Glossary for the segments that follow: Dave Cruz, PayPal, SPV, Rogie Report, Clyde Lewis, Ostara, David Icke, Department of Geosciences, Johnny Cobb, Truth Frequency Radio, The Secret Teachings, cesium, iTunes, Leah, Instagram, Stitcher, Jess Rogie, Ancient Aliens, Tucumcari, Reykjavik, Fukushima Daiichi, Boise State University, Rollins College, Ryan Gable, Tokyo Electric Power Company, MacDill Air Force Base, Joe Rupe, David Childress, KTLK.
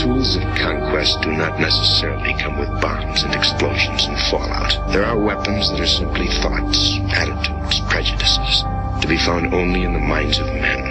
Tools of conquest do not necessarily come with bombs and explosions and fallout. There are weapons that are simply thoughts, attitudes, prejudices, to be found only in the minds of men.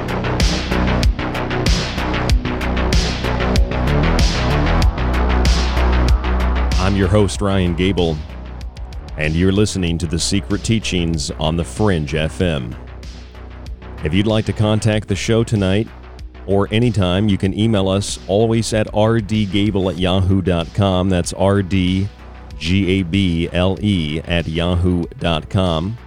I'm your host, Ryan Gable, and you're listening to The Secret Teachings on the Fringe FM. If you'd like to contact the show tonight or anytime, you can email us always at rdgable@yahoo.com. That's rdgable@yahoo.com.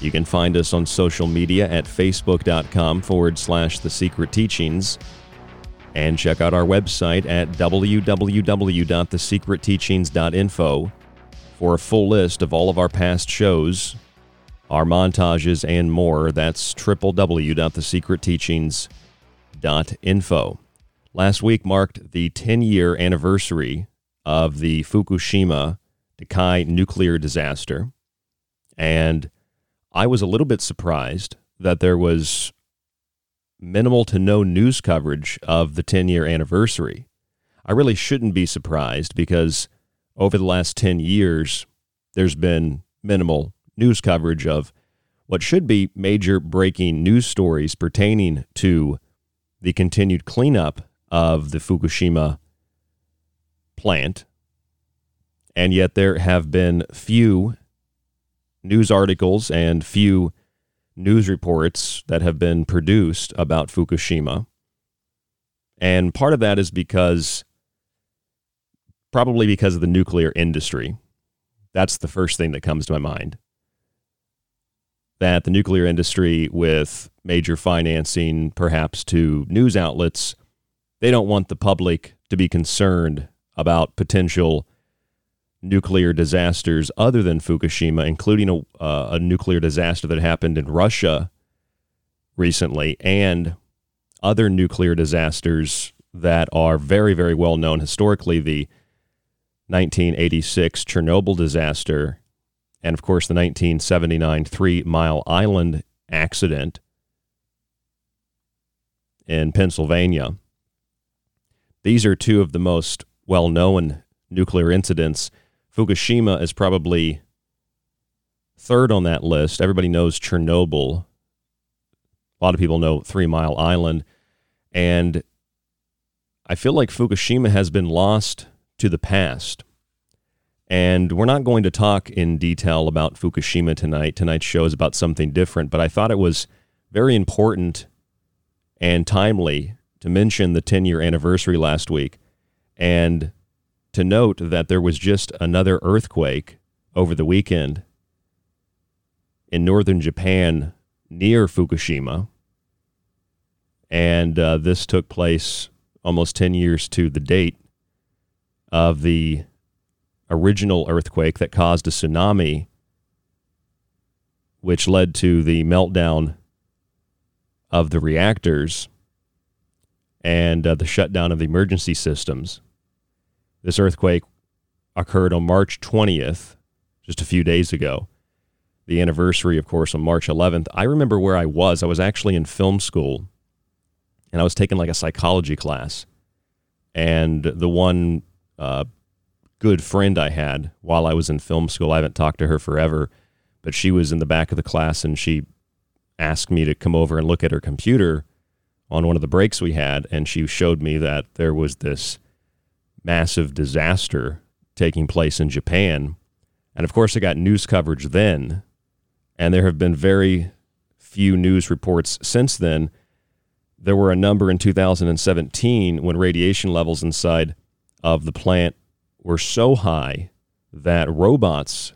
You can find us on social media at facebook.com/The Secret Teachings. And check out our website at www.thesecretteachings.info for a full list of all of our past shows, our montages, and more. That's www.thesecretteachings.info. Last week marked the 10-year anniversary of the Fukushima Daiichi nuclear disaster, and I was a little bit surprised that there was minimal to no news coverage of the 10-year anniversary. I really shouldn't be surprised because over the last 10 years, there's been minimal news coverage of what should be major breaking news stories pertaining to the continued cleanup of the Fukushima plant. And yet there have been few news articles and few news reports that have been produced about Fukushima. And part of that is because of the nuclear industry. That's the first thing that comes to my mind. That the nuclear industry, with major financing, perhaps to news outlets, they don't want the public to be concerned about potential nuclear disasters other than Fukushima, including a nuclear disaster that happened in Russia recently, and other nuclear disasters that are very, very well known historically, the 1986 Chernobyl disaster, and of course the 1979 Three Mile Island accident in Pennsylvania. These are two of the most well-known nuclear incidents. Fukushima is probably third on that list. Everybody knows Chernobyl. A lot of people know Three Mile Island. And I feel like Fukushima has been lost to the past. And we're not going to talk in detail about Fukushima tonight. Tonight's show is about something different. But I thought it was very important and timely to mention the 10-year anniversary last week. And to note that there was just another earthquake over the weekend in northern Japan near Fukushima. And this took place almost 10 years to the date of the original earthquake that caused a tsunami, which led to the meltdown of the reactors and the shutdown of the emergency systems. This earthquake occurred on March 20th, just a few days ago. The anniversary, of course, on March 11th. I remember where I was. I was actually in film school, and I was taking like a psychology class. And the one good friend I had while I was in film school, I haven't talked to her forever, but she was in the back of the class, and she asked me to come over and look at her computer on one of the breaks we had, and she showed me that there was this massive disaster taking place in Japan. And of course, I got news coverage then, and there have been very few news reports since then. There were a number in 2017 when radiation levels inside of the plant were so high that robots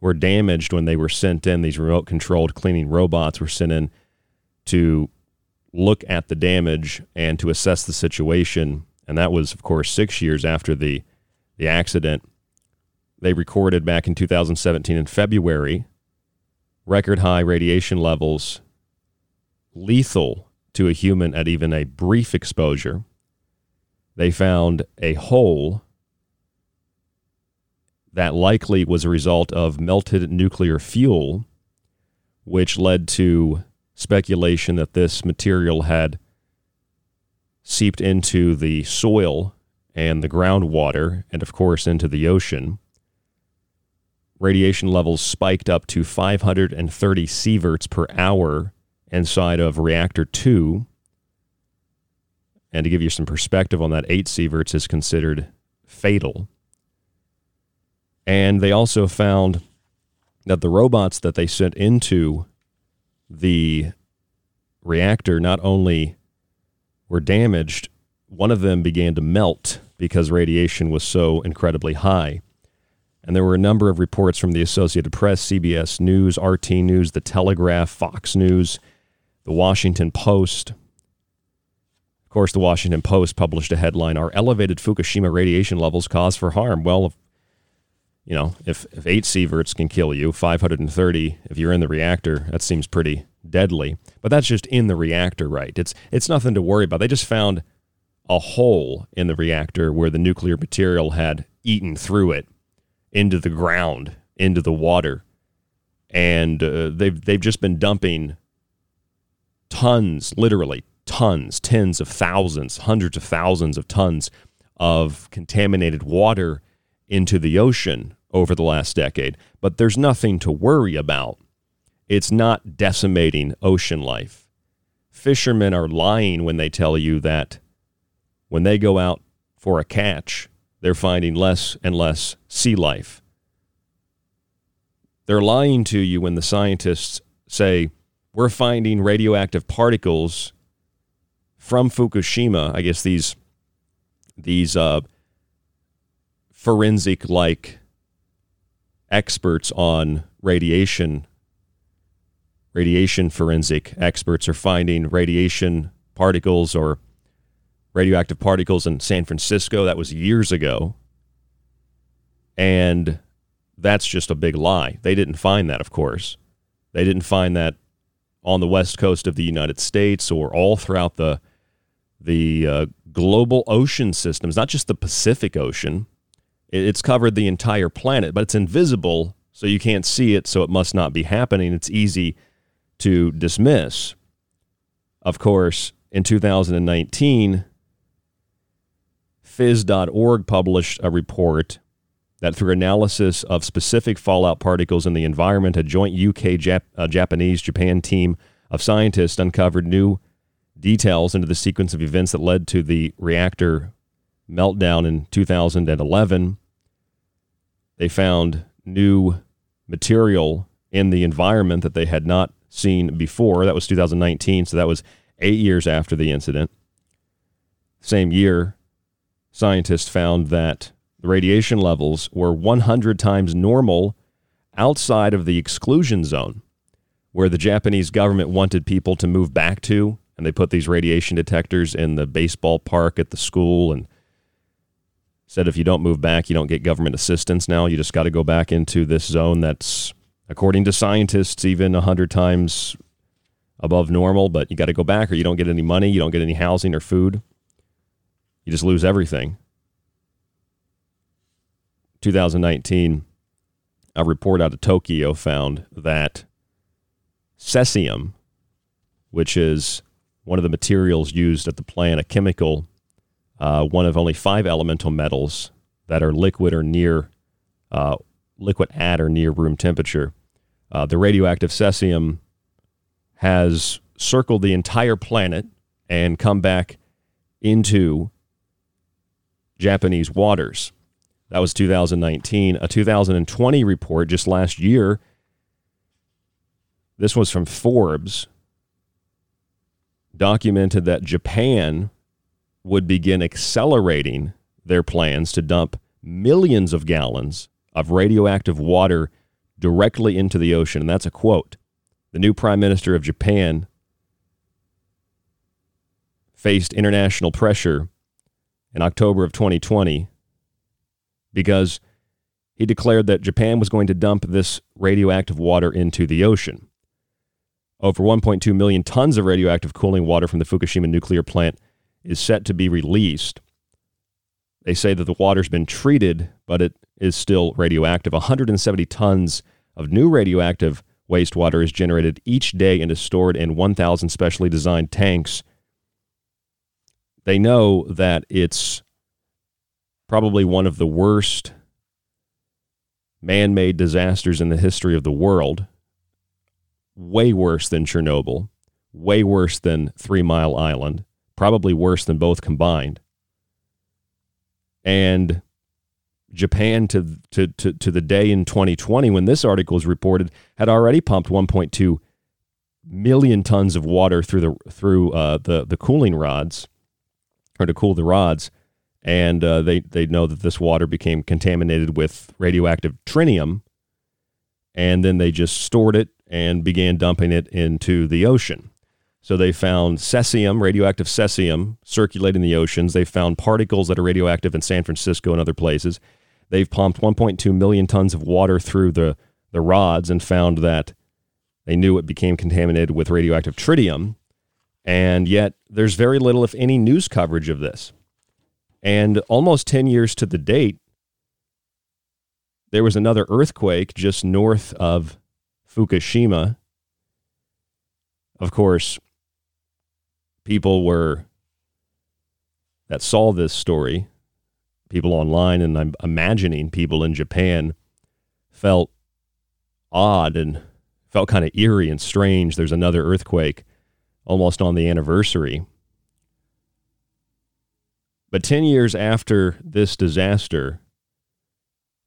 were damaged when they were sent in. These remote-controlled cleaning robots were sent in to look at the damage and to assess the situation. And that was, of course, 6 years after the accident. They recorded back in 2017 in February record-high radiation levels, lethal to a human at even a brief exposure. They found a hole that likely was a result of melted nuclear fuel, which led to speculation that this material had seeped into the soil and the groundwater, and of course into the ocean. Radiation levels spiked up to 530 sieverts per hour inside of Reactor 2. And to give you some perspective on that, 8 sieverts is considered fatal. And they also found that the robots that they sent into the reactor not only were damaged, one of them began to melt because radiation was so incredibly high. And there were a number of reports from the Associated Press, CBS News, RT News, The Telegraph, Fox News, The Washington Post. Of course, The Washington Post published a headline, "Are elevated Fukushima radiation levels cause for harm?" Well, you know, if 8 sieverts can kill you, 530, if you're in the reactor, that seems pretty deadly. But that's just in the reactor, right? It's nothing to worry about. They just found a hole in the reactor where the nuclear material had eaten through it into the ground, into the water. And they've just been dumping tons, literally tons, tens of thousands, hundreds of thousands of tons of contaminated water into the ocean over the last decade. But there's nothing to worry about. It's not decimating ocean life. Fishermen are lying when they tell you that when they go out for a catch, they're finding less and less sea life. They're lying to you when the scientists say, we're finding radioactive particles from Fukushima. I guess these forensic-like experts on radiation forensic experts are finding radiation particles or radioactive particles in San Francisco. That was years ago. And that's just a big lie. They didn't find that, of course. They didn't find that on the west coast of the United States or all throughout the global ocean systems, not just the Pacific Ocean. It's covered the entire planet, but it's invisible, so you can't see it, so it must not be happening. It's easy to dismiss. Of course, in 2019, phys.org published a report that through analysis of specific fallout particles in the environment, a joint UK-Japanese-Japan team of scientists uncovered new details into the sequence of events that led to the reactor meltdown in 2011. They found new material in the environment that they had not seen before. That was 2019, so that was 8 years after the incident. Same year, scientists found that the radiation levels were 100 times normal outside of the exclusion zone, where the Japanese government wanted people to move back to, and they put these radiation detectors in the baseball park at the school and said, if you don't move back, you don't get government assistance now. You just got to go back into this zone that's, according to scientists, even 100 times above normal, but you got to go back or you don't get any money, you don't get any housing or food. You just lose everything. 2019, a report out of Tokyo found that cesium, which is one of the materials used at the plant, a chemical, one of only five elemental metals that are liquid or near liquid at or near room temperature. The radioactive cesium has circled the entire planet and come back into Japanese waters. That was 2019. A 2020 report just last year. This was from Forbes. Documented that Japan would begin accelerating their plans to dump millions of gallons of radioactive water directly into the ocean. And that's a quote. The new Prime Minister of Japan faced international pressure in October of 2020 because he declared that Japan was going to dump this radioactive water into the ocean. Over 1.2 million tons of radioactive cooling water from the Fukushima nuclear plant is set to be released. They say that the water's been treated, but it is still radioactive. 170 tons of new radioactive wastewater is generated each day and is stored in 1,000 specially designed tanks. They know that it's probably one of the worst man-made disasters in the history of the world. Way worse than Chernobyl, way worse than 3 Mile Island, probably worse than both combined. And Japan, to the day in 2020 when this article was reported, had already pumped 1.2 million tons of water through the cooling rods, or to cool the rods. And they know that this water became contaminated with radioactive tritium, and then they just stored it and began dumping it into the ocean. So they found cesium, radioactive cesium, circulating in the oceans. They found particles that are radioactive in San Francisco and other places. They've pumped 1.2 million tons of water through the rods and found that they knew it became contaminated with radioactive tritium. And yet there's very little, if any, news coverage of this. And almost 10 years to the date, there was another earthquake just north of Fukushima. Of course, that saw this story, people online, and I'm imagining people in Japan, felt odd and felt kind of eerie and strange. There's another earthquake almost on the anniversary. But 10 years after this disaster,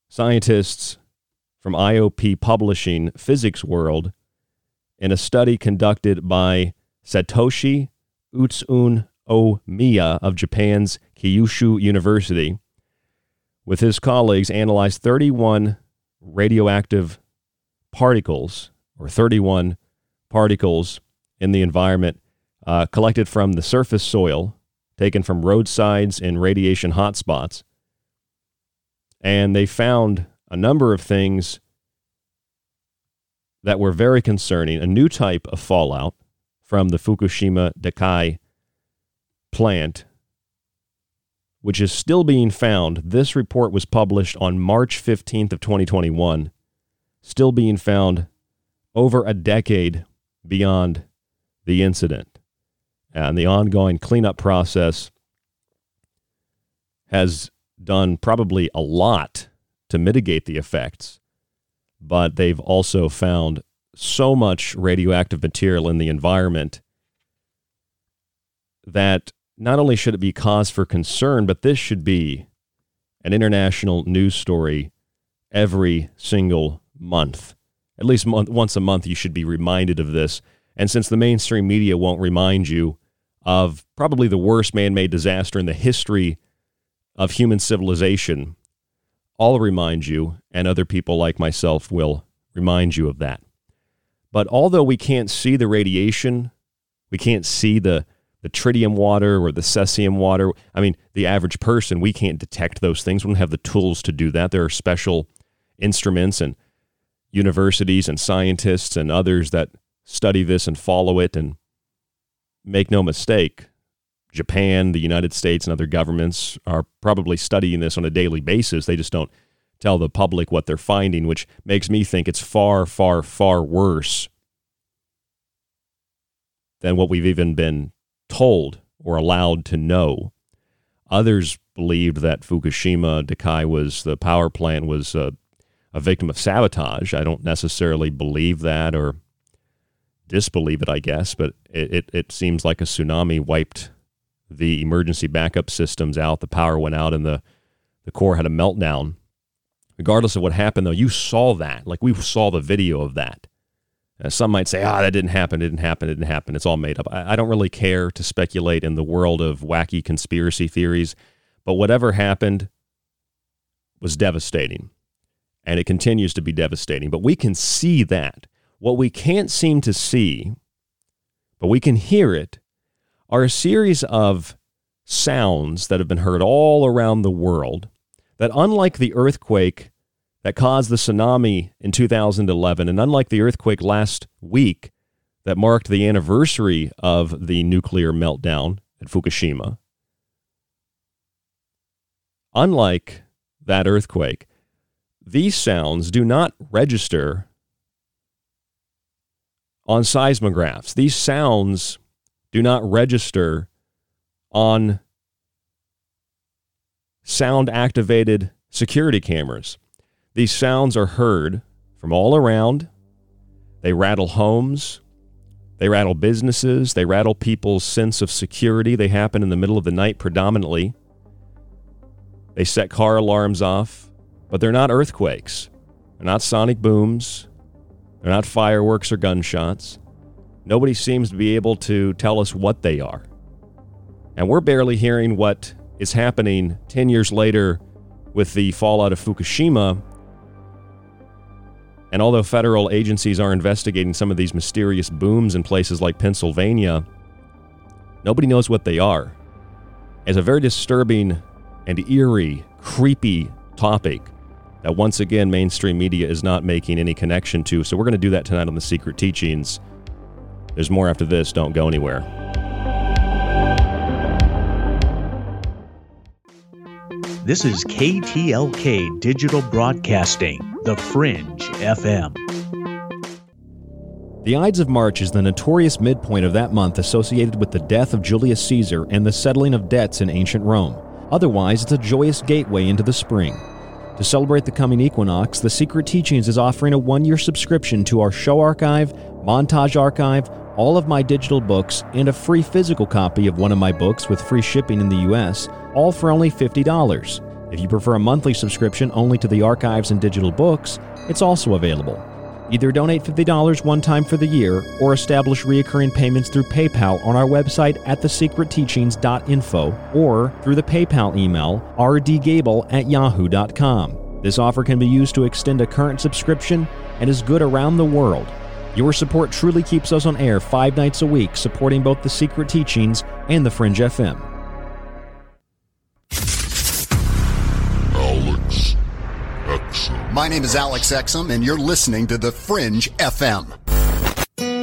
scientists from IOP Publishing, Physics World, in a study conducted by Satoshi Utsunomiya of Japan's Kyushu University, with his colleagues, analyzed 31 radioactive particles, or 31 particles in the environment, collected from the surface soil, taken from roadsides and radiation hotspots. And they found a number of things that were very concerning. A new type of fallout from the Fukushima Daiichi plant, which is still being found. This report was published on March 15th of 2021, still being found over a decade beyond the incident. And the ongoing cleanup process has done probably a lot to mitigate the effects, but they've also found so much radioactive material in the environment that not only should it be cause for concern, but this should be an international news story every single month. At least once a month, you should be reminded of this. And since the mainstream media won't remind you of probably the worst man-made disaster in the history of human civilization, I'll remind you, and other people like myself will remind you of that. But although we can't see the radiation, we can't see the tritium water or the cesium water, I mean, the average person, we can't detect those things. We don't have the tools to do that. There are special instruments and universities and scientists and others that study this and follow it, and make no mistake, Japan, the United States, and other governments are probably studying this on a daily basis. They just don't tell the public what they're finding, which makes me think it's far, far, far worse than what we've even been told or allowed to know. Others believed that Fukushima Daiichi power plant was a victim of sabotage. I don't necessarily believe that or disbelieve it, I guess, but it seems like a tsunami wiped the emergency backup systems out. The power went out and the core had a meltdown. Regardless of what happened, though, you saw that. Like, we saw the video of that. Now, some might say, that didn't happen. It's all made up. I don't really care to speculate in the world of wacky conspiracy theories, but whatever happened was devastating, and it continues to be devastating. But we can see that. What we can't seem to see, but we can hear it, are a series of sounds that have been heard all around the world that, unlike the earthquake that caused the tsunami in 2011, and unlike the earthquake last week that marked the anniversary of the nuclear meltdown at Fukushima, unlike that earthquake, these sounds do not register on seismographs. These sounds do not register on sound-activated security cameras. These sounds are heard from all around. They rattle homes. They rattle businesses. They rattle people's sense of security. They happen in the middle of the night predominantly. They set car alarms off, but they're not earthquakes. They're not sonic booms. They're not fireworks or gunshots. Nobody seems to be able to tell us what they are. And we're barely hearing what is happening 10 years later with the fallout of Fukushima. And although federal agencies are investigating some of these mysterious booms in places like Pennsylvania, nobody knows what they are. It's a very disturbing and eerie, creepy topic that, once again, mainstream media is not making any connection to. So we're going to do that tonight on The Secret Teachings. There's more after this. Don't go anywhere. This is KTLK Digital Broadcasting, The Fringe FM. The Ides of March is the notorious midpoint of that month associated with the death of Julius Caesar and the settling of debts in ancient Rome. Otherwise, it's a joyous gateway into the spring. To celebrate the coming equinox, The Secret Teachings is offering a one-year subscription to our show archive, montage archive, all of my digital books, and a free physical copy of one of my books with free shipping in the U.S., all for only $50. If you prefer a monthly subscription only to the archives and digital books, it's also available. Either donate $50 one time for the year, or establish reoccurring payments through PayPal on our website at thesecretteachings.info or through the PayPal email rdgable@yahoo.com. This offer can be used to extend a current subscription and is good around the world. Your support truly keeps us on air 5 nights a week, supporting both The Secret Teachings and The Fringe FM. Alex Exum. My name is Alex Exum, and you're listening to The Fringe FM.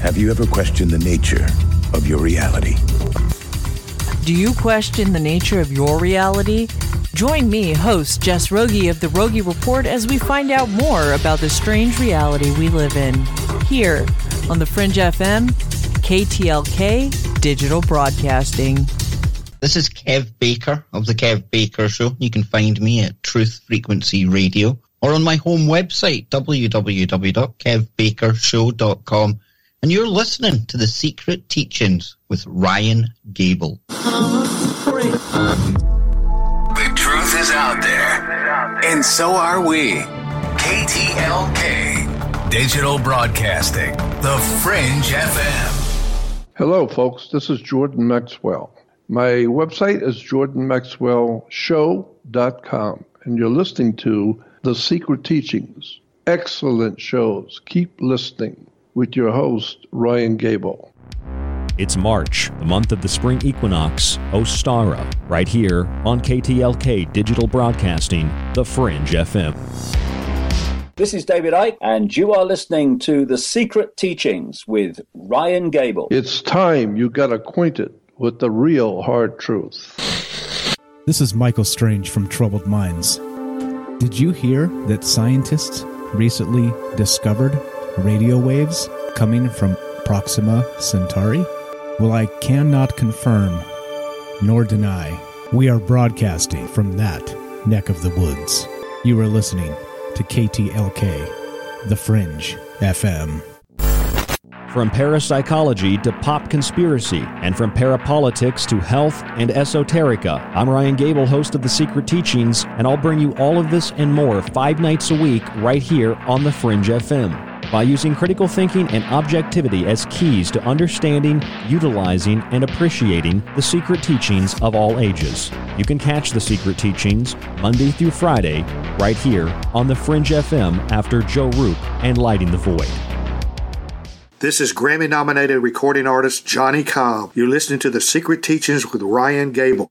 Have you ever questioned the nature of your reality? Do you question the nature of your reality? Join me, host Jess Rogie of the Rogie Report, as we find out more about the strange reality we live in, here on the Fringe FM, KTLK Digital Broadcasting. This is Kev Baker of the Kev Baker Show. You can find me at Truth Frequency Radio or on my home website, www.kevbakershow.com. And you're listening to The Secret Teachings with Ryan Gable. The truth is out there, and so are we. KTLK, Digital Broadcasting, The Fringe FM. Hello, folks. This is Jordan Maxwell. My website is jordanmaxwellshow.com, and you're listening to The Secret Teachings. Excellent shows. Keep listening. With your host, Ryan Gable. It's March, the month of the spring equinox, Ostara, right here on KTLK Digital Broadcasting, The Fringe FM. This is David Icke, and you are listening to The Secret Teachings with Ryan Gable. It's time you got acquainted with the real hard truth. This is Michael Strange from Troubled Minds. Did you hear that scientists recently discovered radio waves coming from Proxima Centauri? Well, I cannot confirm nor deny. We are broadcasting from that neck of the woods. You are listening to KTLK, The Fringe FM. From parapsychology to pop conspiracy, and from parapolitics to health and esoterica, I'm Ryan Gable, host of The Secret Teachings, and I'll bring you all of this and more 5 nights a week right here on The Fringe FM. By using critical thinking and objectivity as keys to understanding, utilizing, and appreciating the secret teachings of all ages. You can catch The Secret Teachings Monday through Friday right here on The Fringe FM after Joe Rupe and Lighting the Void. This is Grammy-nominated recording artist Johnny Cobb. You're listening to The Secret Teachings with Ryan Gable.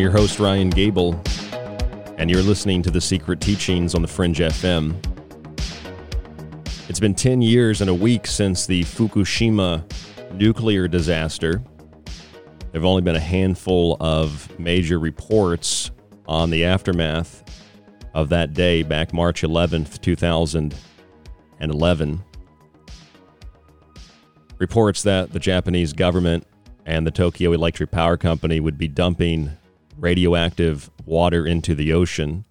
Your host Ryan Gable, and you're listening to The Secret Teachings on The Fringe FM. It's been 10 years and a week since the Fukushima nuclear disaster. There have only been a handful of major reports on the aftermath of that day back March 11th, 2000, and 11, reports that the Japanese government and the Tokyo Electric Power Company would be dumping radioactive water into the ocean,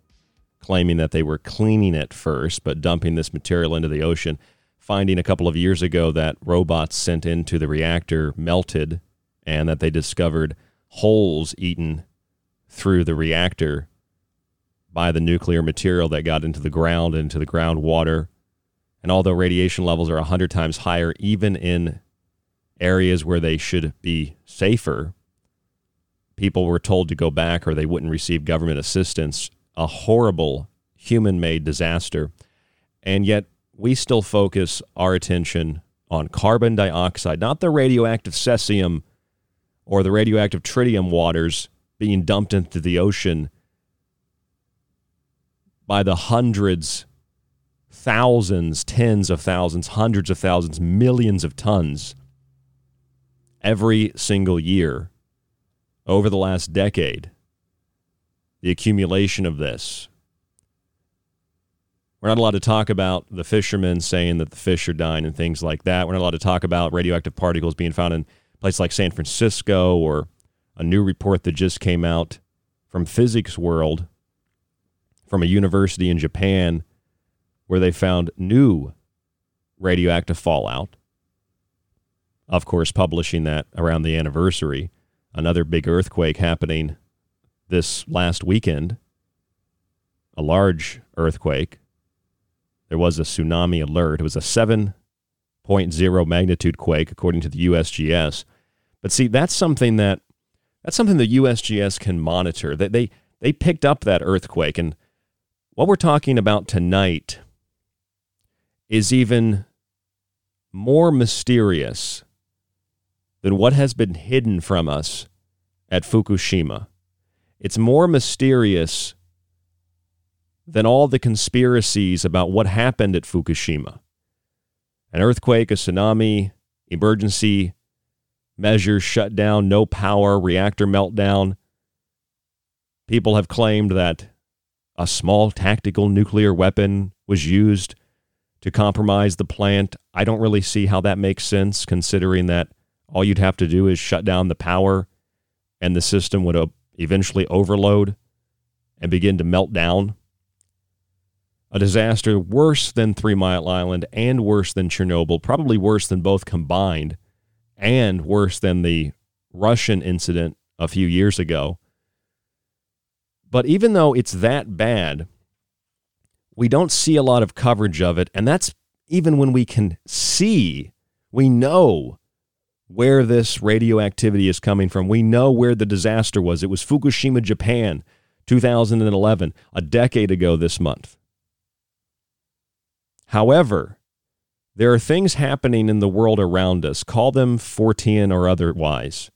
claiming that they were cleaning it first, but dumping this material into the ocean, finding a couple of years ago that robots sent into the reactor melted and that they discovered holes eaten through the reactor by the nuclear material that got into the ground, into the groundwater. And although radiation levels are 100 times higher, even in areas where they should be safer, people were told to go back or they wouldn't receive government assistance. A horrible human-made disaster. And yet we still focus our attention on carbon dioxide, not the radioactive cesium or the radioactive tritium waters being dumped into the ocean by the hundreds, thousands, tens of thousands, hundreds of thousands, millions of tons every single year over the last decade. The accumulation of this. We're not allowed to talk about the fishermen saying that the fish are dying and things like that. We're not allowed to talk about radioactive particles being found in places like San Francisco, or a new report that just came out from Physics World from a university in Japan where they found new radioactive fallout. Of course, publishing that around the anniversary, another big earthquake happening this last weekend, a large earthquake. There was a tsunami alert. It was a 7.0 magnitude quake, according to the USGS. But see, that's something the USGS can monitor. They picked up that earthquake, and what we're talking about tonight is even more mysterious than what has been hidden from us at Fukushima. It's more mysterious than all the conspiracies about what happened at Fukushima. An earthquake, a tsunami, emergency measures, shutdown, no power, reactor meltdown. People have claimed that a small tactical nuclear weapon was used to compromise the plant. I don't really see how that makes sense, considering that all you'd have to do is shut down the power and the system would eventually overload and begin to melt down. A disaster worse than Three Mile Island and worse than Chernobyl, probably worse than both combined, and worse than the Russian incident a few years ago. But even though it's that bad, we don't see a lot of coverage of it, and that's even when we can see, we know where this radioactivity is coming from. We know where the disaster was. It was Fukushima, Japan, 2011, a decade ago this month. However, there are things happening in the world around us, call them Fortean or otherwise,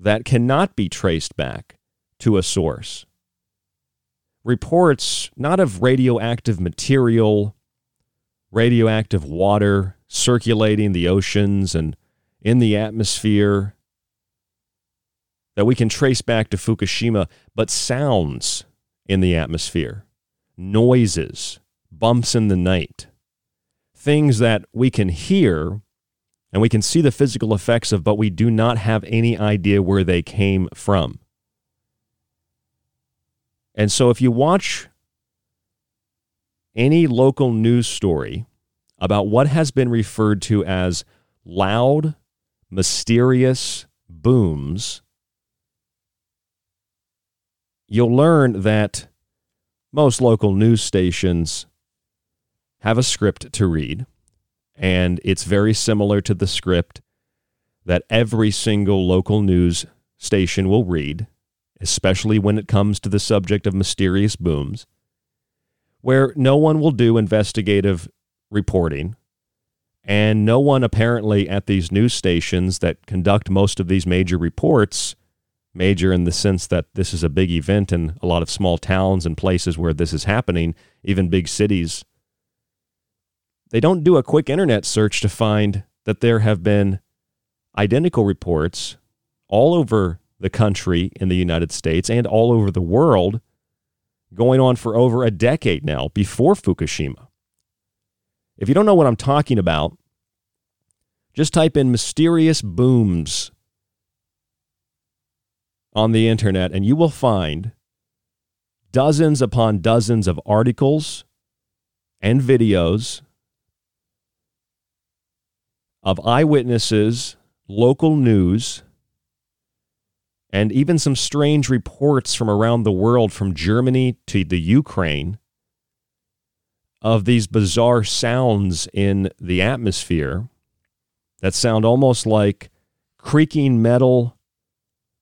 that cannot be traced back to a source. Reports not of radioactive material, radioactive water circulating the oceans and in the atmosphere that we can trace back to Fukushima, but sounds in the atmosphere, noises, bumps in the night, things that we can hear and we can see the physical effects of, but we do not have any idea where they came from. And so if you watch any local news story about what has been referred to as loud, mysterious booms, you'll learn that most local news stations have a script to read, and it's very similar to the script that every single local news station will read, especially when it comes to the subject of mysterious booms, where no one will do investigative reporting. And no one apparently at these news stations that conduct most of these major reports, major in the sense that this is a big event in a lot of small towns and places where this is happening, even big cities, they don't do a quick internet search to find that there have been identical reports all over the country in the United States and all over the world going on for over a decade now before Fukushima. If you don't know what I'm talking about, just type in mysterious booms on the internet, and you will find dozens upon dozens of articles and videos of eyewitnesses, local news, and even some strange reports from around the world, from Germany to the Ukraine, of these bizarre sounds in the atmosphere that sound almost like creaking metal,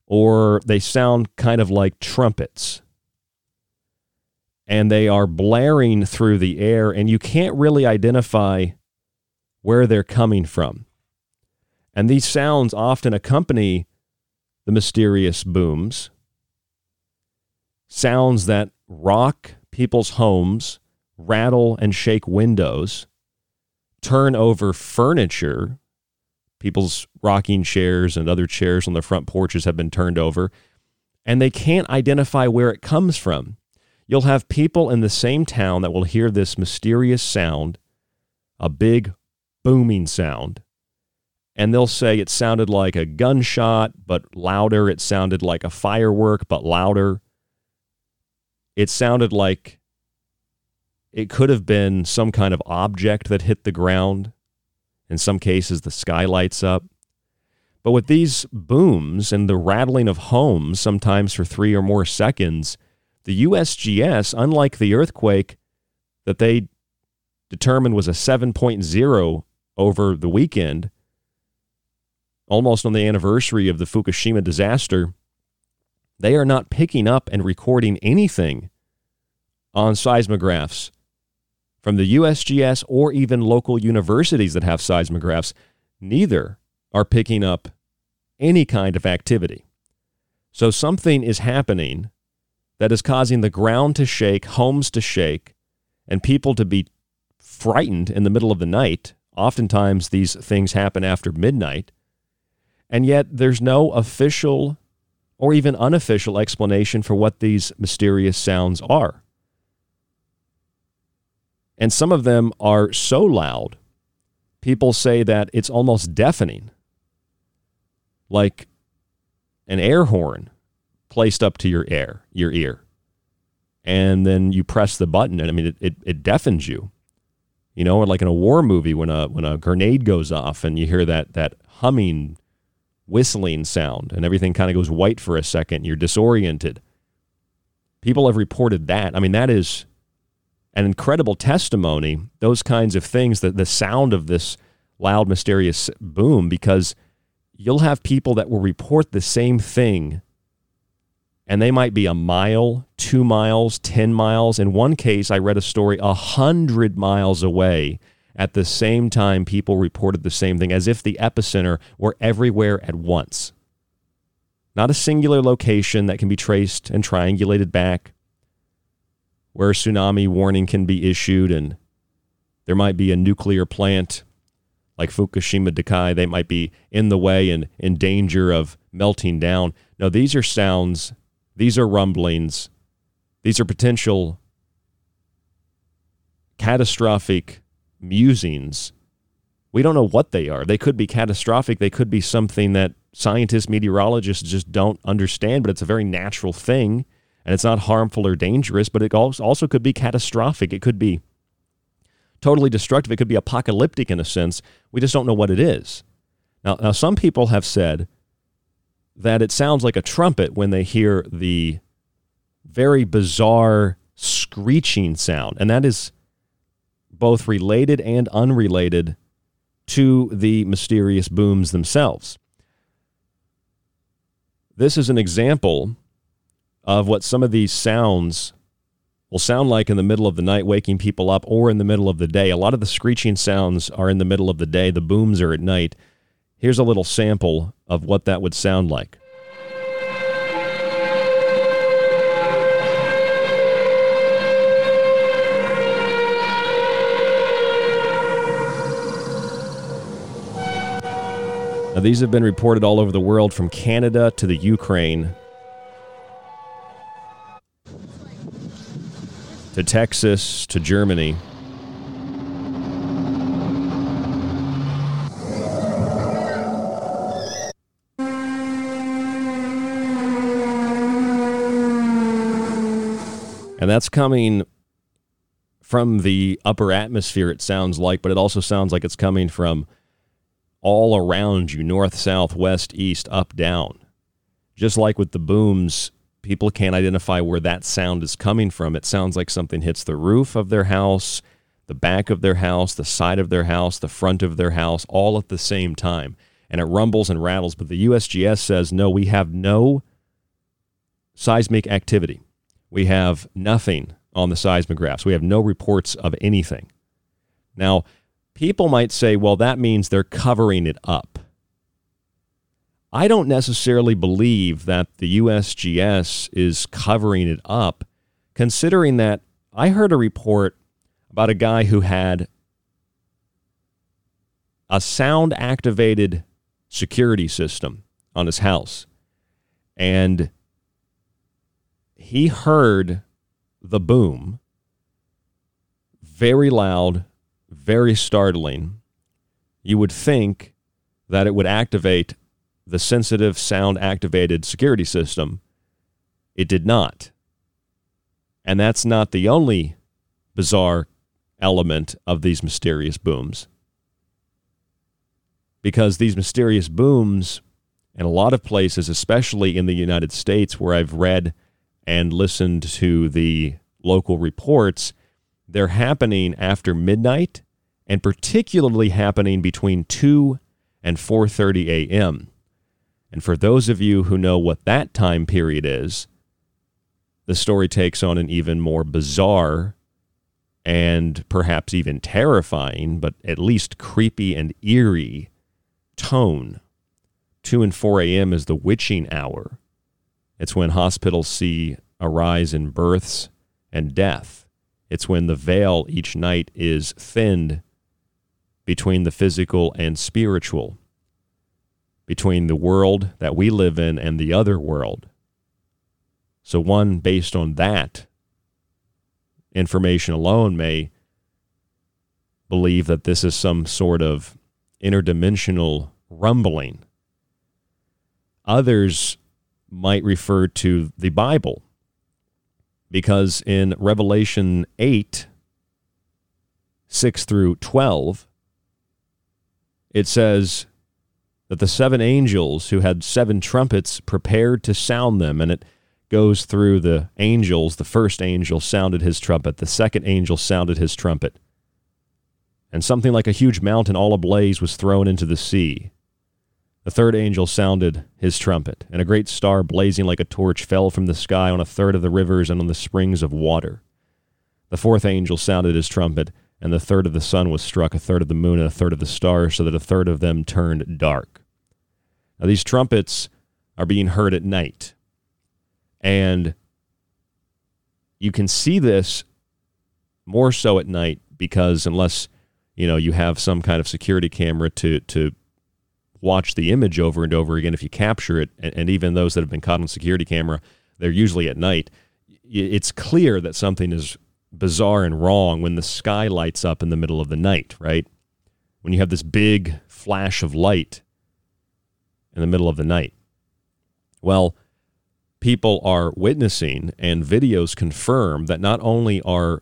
or they sound kind of like trumpets. And they are blaring through the air, and you can't really identify where they're coming from. And these sounds often accompany the mysterious booms, sounds that rock people's homes, rattle and shake windows, turn over furniture. People's rocking chairs and other chairs on their front porches have been turned over, and they can't identify where it comes from. You'll have people in the same town that will hear this mysterious sound, a big booming sound, and they'll say it sounded like a gunshot, but louder. It sounded like a firework, but louder. It sounded like it could have been some kind of object that hit the ground. In some cases, the sky lights up. But with these booms and the rattling of homes, sometimes for 3 or more seconds, the USGS, unlike the earthquake that they determined was a 7.0 over the weekend, almost on the anniversary of the Fukushima disaster, they are not picking up and recording anything on seismographs from the USGS or even local universities that have seismographs. Neither are picking up any kind of activity. So something is happening that is causing the ground to shake, homes to shake, and people to be frightened in the middle of the night. Oftentimes these things happen after midnight. And yet there's no official or even unofficial explanation for what these mysterious sounds are. And some of them are so loud, people say that it's almost deafening, like an air horn placed up to your ear. And then you press the button, and I mean, it deafens you. You know, like in a war movie when a grenade goes off and you hear that humming, whistling sound, and everything kind of goes white for a second. You're disoriented. People have reported that. I mean, that is an incredible testimony, those kinds of things, that the sound of this loud, mysterious boom, because you'll have people that will report the same thing, and they might be a mile, 2 miles, 10 miles. In one case, I read a story 100 miles away. At the same time, people reported the same thing, as if the epicenter were everywhere at once. Not a singular location that can be traced and triangulated back, where a tsunami warning can be issued, and there might be a nuclear plant like Fukushima Daiichi. They might be in the way and in danger of melting down. No, these are sounds, these are rumblings, these are potential catastrophic musings. We don't know what they are. They could be catastrophic. They could be something that scientists, meteorologists just don't understand, but it's a very natural thing, and it's not harmful or dangerous, but it also could be catastrophic. It could be totally destructive. It could be apocalyptic in a sense. We just don't know what it is. Now some people have said that it sounds like a trumpet when they hear the very bizarre screeching sound, and that is both related and unrelated to the mysterious booms themselves. This is an example of what some of these sounds will sound like in the middle of the night, waking people up, or in the middle of the day. A lot of the screeching sounds are in the middle of the day. The booms are at night. Here's a little sample of what that would sound like. Now, these have been reported all over the world, from Canada to the Ukraine, to Texas, to Germany. And that's coming from the upper atmosphere, it sounds like, but it also sounds like it's coming from all around you, north, south, west, east, up, down. Just like with the booms, people can't identify where that sound is coming from. It sounds like something hits the roof of their house, the back of their house, the side of their house, the front of their house, all at the same time. And it rumbles and rattles. But the USGS says, no, we have no seismic activity. We have nothing on the seismographs. We have no reports of anything. Now, people might say, well, that means they're covering it up. I don't necessarily believe that the USGS is covering it up, considering that I heard a report about a guy who had a sound-activated security system on his house, and he heard the boom, very loud, very startling. You would think that it would activate the sensitive sound-activated security system. It did not. And that's not the only bizarre element of these mysterious booms. Because these mysterious booms, in a lot of places, especially in the United States, where I've read and listened to the local reports, they're happening after midnight, and particularly happening between 2 and 4:30 a.m. And for those of you who know what that time period is, the story takes on an even more bizarre and perhaps even terrifying, but at least creepy and eerie tone. 2 and 4 a.m. is the witching hour. It's when hospitals see a rise in births and death. It's when the veil each night is thinned between the physical and spiritual, between the world that we live in and the other world. So one based on that information alone may believe that this is some sort of interdimensional rumbling. Others might refer to the Bible, because in Revelation 8, 6 through 12, it says that the 7 angels who had 7 trumpets prepared to sound them, and it goes through the angels. The first angel sounded his trumpet. The second angel sounded his trumpet. And something like a huge mountain all ablaze was thrown into the sea. The third angel sounded his trumpet, and a great star blazing like a torch fell from the sky on a third of the rivers and on the springs of water. The fourth angel sounded his trumpet, and the third of the sun was struck, a third of the moon, and a third of the stars, so that a third of them turned dark. Now, these trumpets are being heard at night, and you can see this more so at night, because unless you have some kind of security camera to watch the image over and over again if you capture it, and even those that have been caught on security camera, they're usually at night. It's clear that something is bizarre and wrong when the sky lights up in the middle of the night, right? When you have this big flash of light in the middle of the night. Well, people are witnessing, and videos confirm that not only are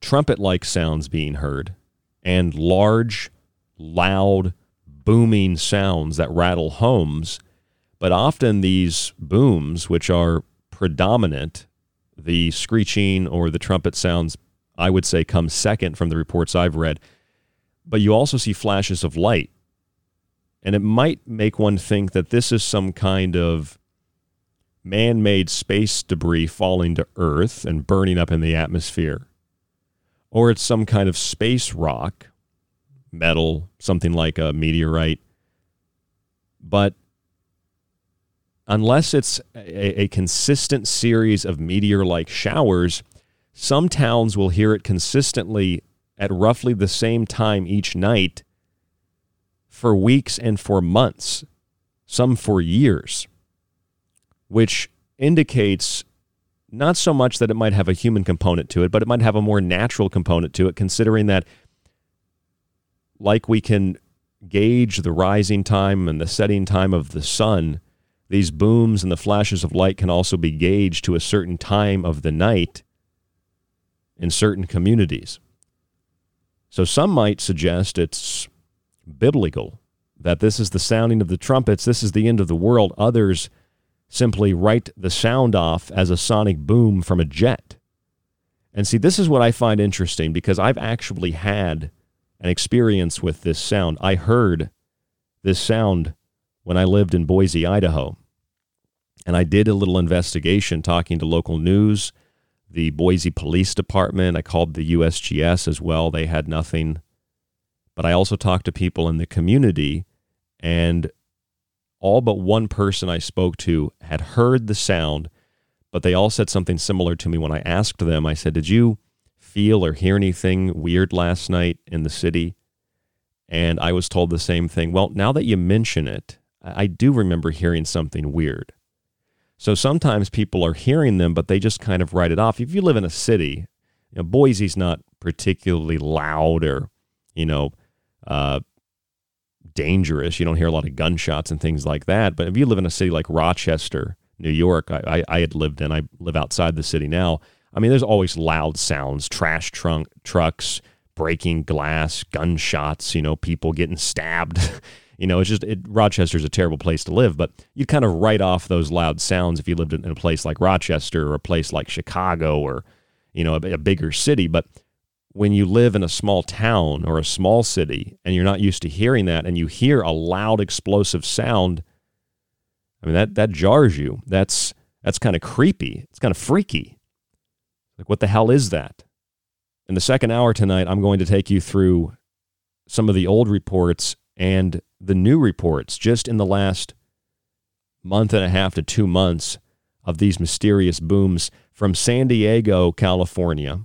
trumpet-like sounds being heard, and large, loud, booming sounds that rattle homes, but often these booms, which are predominant, the screeching or the trumpet sounds, I would say, come second from the reports I've read, but you also see flashes of light. And it might make one think that this is some kind of man-made space debris falling to Earth and burning up in the atmosphere. Or it's some kind of space rock, metal, something like a meteorite. But unless it's a consistent series of meteor-like showers, some towns will hear it consistently at roughly the same time each night for weeks and for months, some for years, which indicates not so much that it might have a human component to it, but it might have a more natural component to it, considering that, like we can gauge the rising time and the setting time of the sun, these booms and the flashes of light can also be gauged to a certain time of the night in certain communities. So some might suggest it's biblical, that this is the sounding of the trumpets, this is the end of the world. Others simply write the sound off as a sonic boom from a jet. And see, this is what I find interesting, because I've actually had an experience with this sound. I heard this sound when I lived in Boise, Idaho. And I did a little investigation talking to local news, the Boise Police Department. I called the USGS as well. They had nothing. But I also talked to people in the community, and all but one person I spoke to had heard the sound, but they all said something similar to me when I asked them. I said, did you feel or hear anything weird last night in the city? And I was told the same thing. Well, now that you mention it, I do remember hearing something weird. So sometimes people are hearing them, but they just kind of write it off. If you live in a city, you know, Boise's not particularly loud or, you know, dangerous. You don't hear a lot of gunshots and things like that. But if you live in a city like Rochester, New York, I had lived in, I live outside the city now. I mean, there's always loud sounds, trash trucks, breaking glass, gunshots, you know, people getting stabbed. You know, it's just, Rochester's a terrible place to live, but you kind of write off those loud sounds if you lived in a place like Rochester or a place like Chicago or, you know, a bigger city. But when you live in a small town or a small city and you're not used to hearing that and you hear a loud explosive sound, I mean, that jars you. That's kind of creepy. It's kind of freaky. Like, what the hell is that? In the second hour tonight, I'm going to take you through some of the old reports and the new reports just in the last month and a half to 2 months of these mysterious booms from San Diego, California,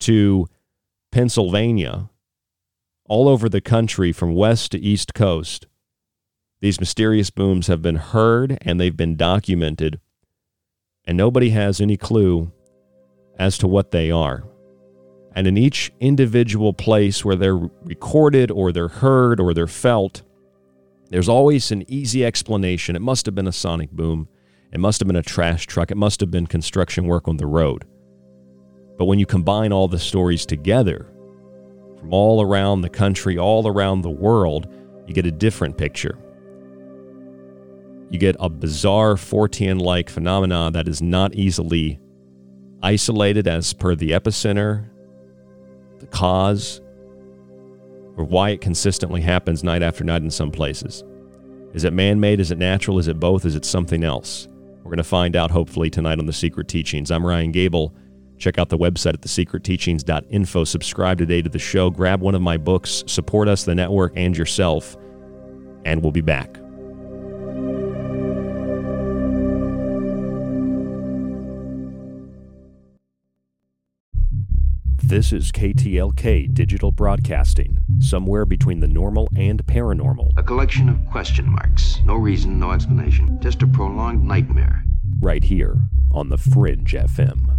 to Pennsylvania, all over the country from west to east coast. These mysterious booms have been heard and they've been documented, and nobody has any clue as to what they are. And in each individual place where they're recorded or they're heard or they're felt, there's always an easy explanation. It must have been a sonic boom. It must have been a trash truck. It must have been construction work on the road. But when you combine all the stories together, from all around the country, all around the world, you get a different picture. You get a bizarre Fortean-like phenomena that is not easily isolated as per the epicenter, the cause, or why it consistently happens night after night in some places. Is it man-made? Is it natural? Is it both? Is it something else? We're going to find out, hopefully, tonight on The Secret Teachings. I'm Ryan Gable. Check out the website at thesecretteachings.info. Subscribe today to the show. Grab one of my books. Support us, the network, and yourself. And we'll be back. This is KTLK Digital Broadcasting, somewhere between the normal and paranormal. A collection of question marks. No reason, no explanation. Just a prolonged nightmare. Right here on the Fringe FM.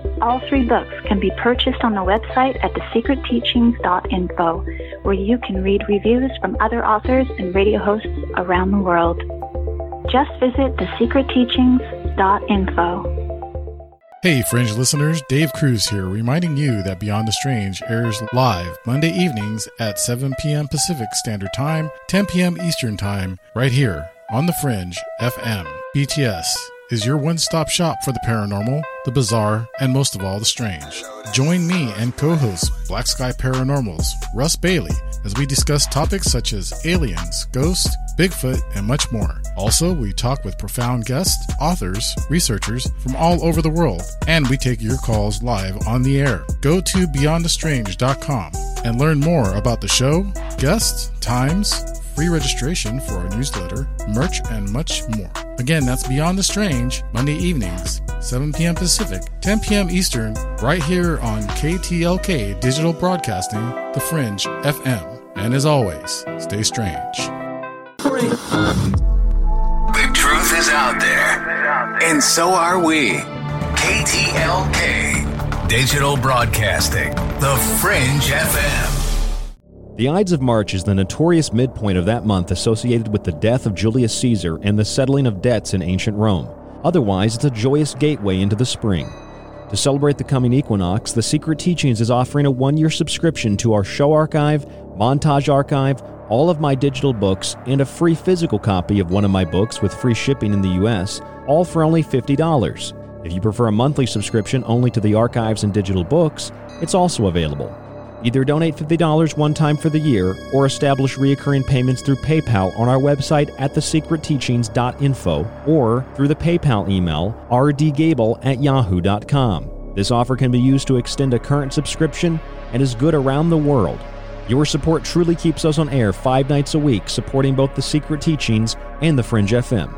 All three books can be purchased on the website at thesecretteachings.info, where you can read reviews from other authors and radio hosts around the world. Just visit thesecretteachings.info. Hey Fringe listeners, Dave Cruz here, reminding you that Beyond the Strange airs live Monday evenings at 7 p.m. Pacific Standard Time, 10 p.m. Eastern Time, right here on the Fringe FM. BTS is your one-stop shop for the paranormal, the bizarre, and most of all, the strange. Join me and co-host Black Sky Paranormals, Russ Bailey, as we discuss topics such as aliens, ghosts, Bigfoot, and much more. Also, we talk with profound guests, authors, researchers from all over the world, and we take your calls live on the air. Go to beyondthestrange.com and learn more about the show, guests, times, free registration for our newsletter, merch, and much more. Again, that's Beyond the Strange, Monday evenings, 7 p.m. Pacific, 10 p.m. Eastern, right here on KTLK Digital Broadcasting, The Fringe FM. And as always, stay strange. The truth is out there, and so are we. KTLK Digital Broadcasting, The Fringe FM. The Ides of March is the notorious midpoint of that month associated with the death of Julius Caesar and the settling of debts in ancient Rome. Otherwise, it's a joyous gateway into the spring. To celebrate the coming equinox, The Secret Teachings is offering a one-year subscription to our show archive, montage archive, all of my digital books, and a free physical copy of one of my books with free shipping in the U.S., all for only $50. If you prefer a monthly subscription only to the archives and digital books, it's also available. Either donate $50 one time for the year or establish recurring payments through PayPal on our website at thesecretteachings.info or through the PayPal email rdgable@yahoo.com. This offer can be used to extend a current subscription and is good around the world. Your support truly keeps us on air 5 nights a week, supporting both The Secret Teachings and The Fringe FM.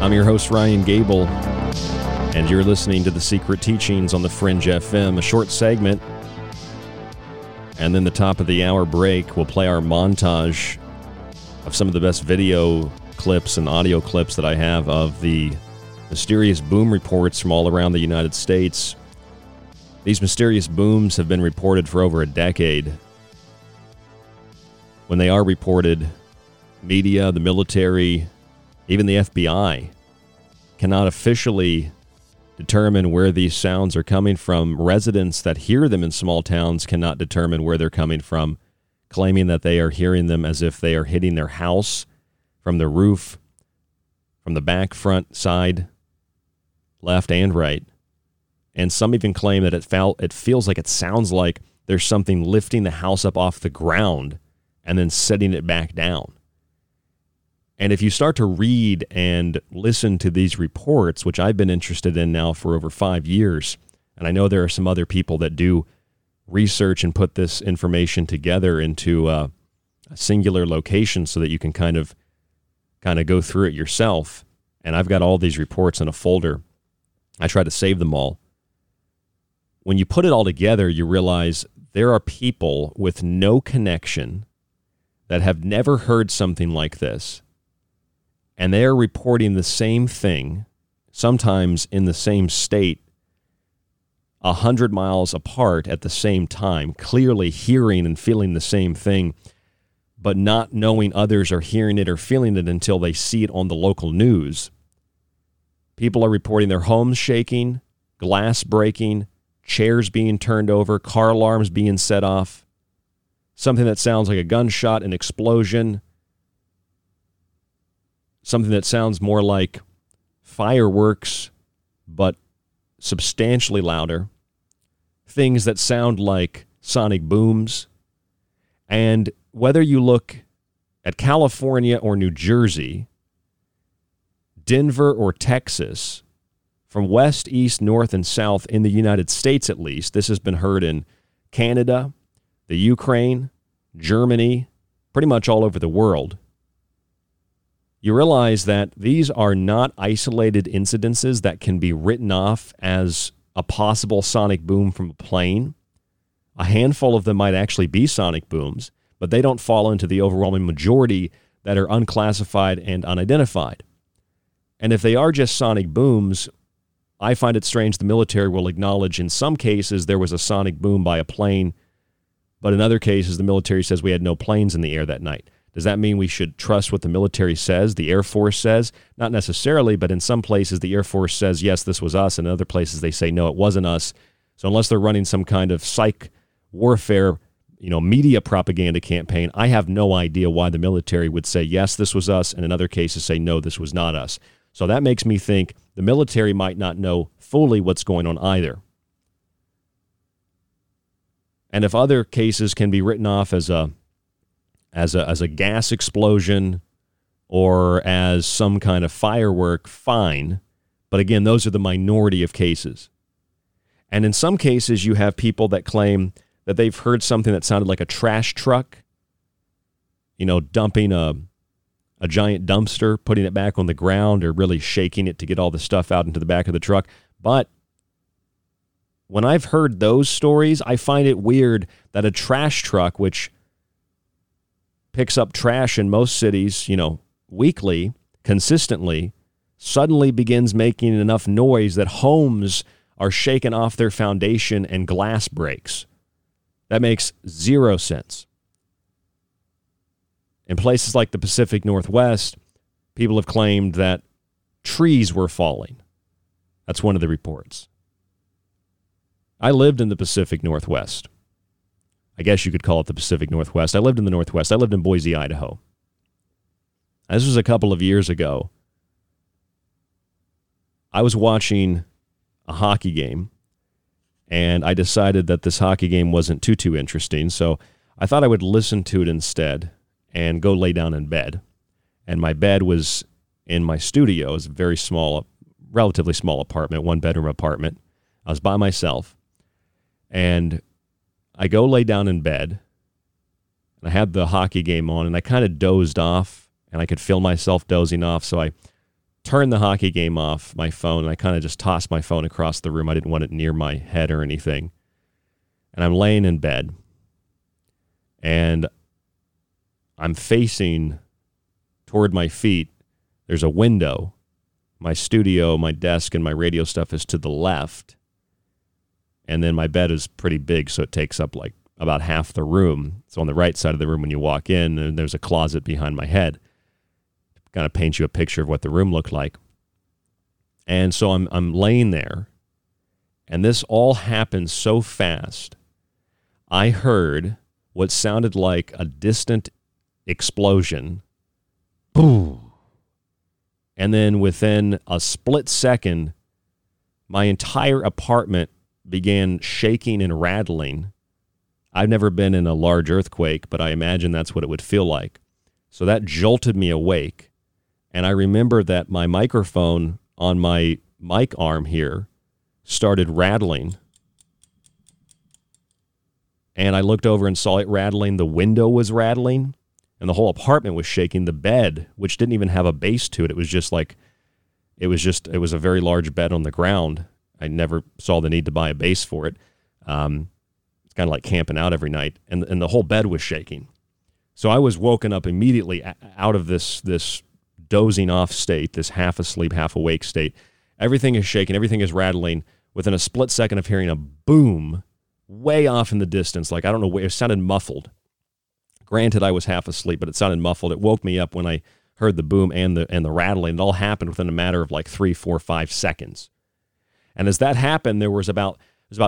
I'm your host, Ryan Gable, and you're listening to The Secret Teachings on The Fringe FM, a short segment. And then the top of the hour break, we'll play our montage of some of the best video clips and audio clips that I have of the mysterious boom reports from all around the United States. These mysterious booms have been reported for over a decade. When they are reported, media, the military, even the FBI cannot officially determine where these sounds are coming from. Residents that hear them in small towns cannot determine where they're coming from, claiming that they are hearing them as if they are hitting their house from the roof, from the back, front, side, left, and right. And some even claim that it feels like, it sounds like there's something lifting the house up off the ground and then setting it back down. And if you start to read and listen to these reports, which I've been interested in now for over 5 years, and I know there are some other people that do research and put this information together into a singular location so that you can kind of go through it yourself. And I've got all these reports in a folder. I try to save them all. When you put it all together, you realize there are people with no connection that have never heard something like this, and they are reporting the same thing, sometimes in the same state, 100 miles apart at the same time, clearly hearing and feeling the same thing, but not knowing others are hearing it or feeling it until they see it on the local news. People are reporting their homes shaking, glass breaking, chairs being turned over, car alarms being set off, something that sounds like a gunshot, an explosion, something that sounds more like fireworks, but substantially louder, things that sound like sonic booms. And whether you look at California or New Jersey, Denver or Texas, from west, east, north, and south in the United States at least, this has been heard in Canada, the Ukraine, Germany, pretty much all over the world. You realize that these are not isolated incidences that can be written off as a possible sonic boom from a plane. A handful of them might actually be sonic booms, but they don't fall into the overwhelming majority that are unclassified and unidentified. And if they are just sonic booms, I find it strange the military will acknowledge in some cases there was a sonic boom by a plane, but in other cases the military says we had no planes in the air that night. Does that mean we should trust what the military says, the Air Force says? Not necessarily, but in some places the Air Force says, yes, this was us, and in other places they say, no, it wasn't us. So unless they're running some kind of psych warfare, media propaganda campaign, I have no idea why the military would say, yes, this was us, and in other cases say, no, this was not us. So that makes me think the military might not know fully what's going on either. And if other cases can be written off as a gas explosion or as some kind of firework, fine. But again, those are the minority of cases. And in some cases, you have people that claim that they've heard something that sounded like a trash truck, dumping a giant dumpster, putting it back on the ground, or really shaking it to get all the stuff out into the back of the truck. But when I've heard those stories, I find it weird that a trash truck, which picks up trash in most cities, weekly, consistently, suddenly begins making enough noise that homes are shaken off their foundation and glass breaks. That makes zero sense. In places like the Pacific Northwest, people have claimed that trees were falling. That's one of the reports. I lived in the Pacific Northwest. I guess you could call it the Pacific Northwest. I lived in the Northwest. I lived in Boise, Idaho. This was a couple of years ago. I was watching a hockey game, and I decided that this hockey game wasn't too interesting, so I thought I would listen to it instead and go lay down in bed. And my bed was in my studio. It was a very small, relatively small apartment, one-bedroom apartment. I was by myself. And I go lay down in bed, and I had the hockey game on, and I kind of dozed off, and I could feel myself dozing off, so I turned the hockey game off my phone, and I kind of just tossed my phone across the room. I didn't want it near my head or anything. And I'm laying in bed, and I'm facing toward my feet. There's a window. My studio, my desk, and my radio stuff is to the left. And then my bed is pretty big, so it takes up like about half the room. It's on the right side of the room when you walk in, and there's a closet behind my head. Kind of paint you a picture of what the room looked like. And so I'm laying there, and this all happened so fast. I heard what sounded like a distant explosion. Boom. And then within a split second, my entire apartment began shaking and rattling. I've never been in a large earthquake, but I imagine that's what it would feel like. So that jolted me awake, and I remember that my microphone on my mic arm here started rattling, and I looked over and saw it rattling. The window was rattling, and the whole apartment was shaking. The bed, which didn't even have a base to it, it was a very large bed on the ground. I never saw the need to buy a base for it. It's kind of like camping out every night, and the whole bed was shaking. So I was woken up immediately out of this dozing off state, this half asleep, half awake state. Everything is shaking, everything is rattling. Within a split second of hearing a boom way off in the distance, like I don't know, it sounded muffled. Granted, I was half asleep, but it sounded muffled. It woke me up when I heard the boom and the rattling. It all happened within a matter of like 3, 4, 5 seconds. And as that happened, there was about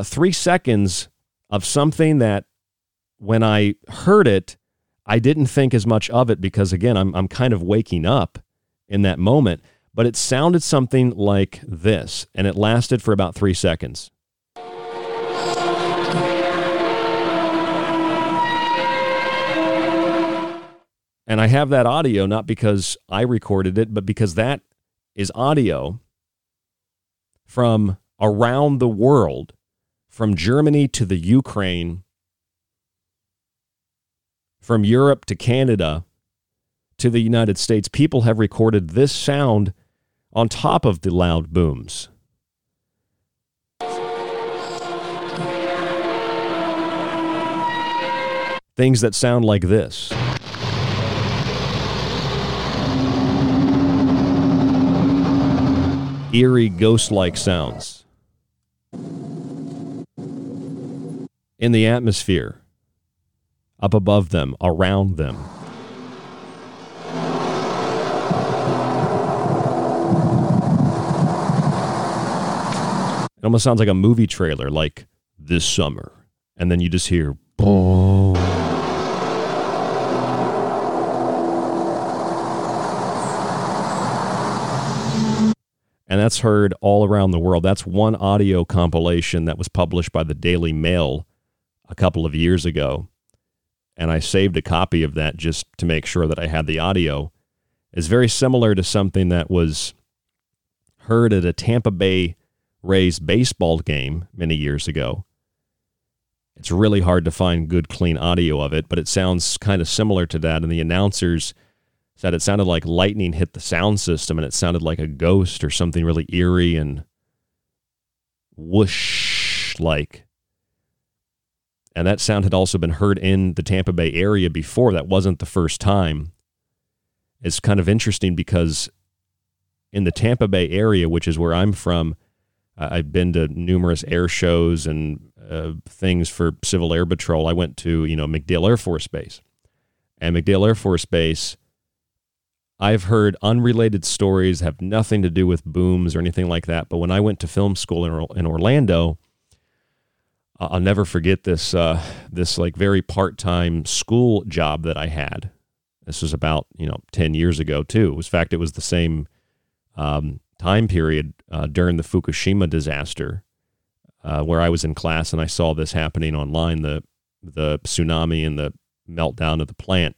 3 seconds of something that when I heard it, I didn't think as much of it because, again, I'm kind of waking up in that moment, but it sounded something like this, and it lasted for about 3 seconds. And I have that audio not because I recorded it, but because that is audio from around the world, from Germany to the Ukraine, from Europe to Canada to the United States. People have recorded this sound on top of the loud booms. things that sound like this. Eerie, ghost-like sounds in the atmosphere, up above them, around them. It almost sounds like a movie trailer, like this summer. And then you just hear, boom. And that's heard all around the world. That's one audio compilation that was published by the Daily Mail a couple of years ago. And I saved a copy of that just to make sure that I had the audio. It's very similar to something that was heard at a Tampa Bay Rays baseball game many years ago. It's really hard to find good, clean audio of it, but it sounds kind of similar to that. And the announcers said it sounded like lightning hit the sound system, and it sounded like a ghost or something really eerie and whoosh-like. And that sound had also been heard in the Tampa Bay area before. That wasn't the first time. It's kind of interesting because in the Tampa Bay area, which is where I'm from, I've been to numerous air shows and things for Civil Air Patrol. I went to, MacDill Air Force Base. And MacDill Air Force Base, I've heard unrelated stories, have nothing to do with booms or anything like that. But when I went to film school in Orlando, I'll never forget this, this very part-time school job that I had. This was about, 10 years ago, too. In fact, it was the same time period during the Fukushima disaster, where I was in class and I saw this happening online, the tsunami and the meltdown of the plant.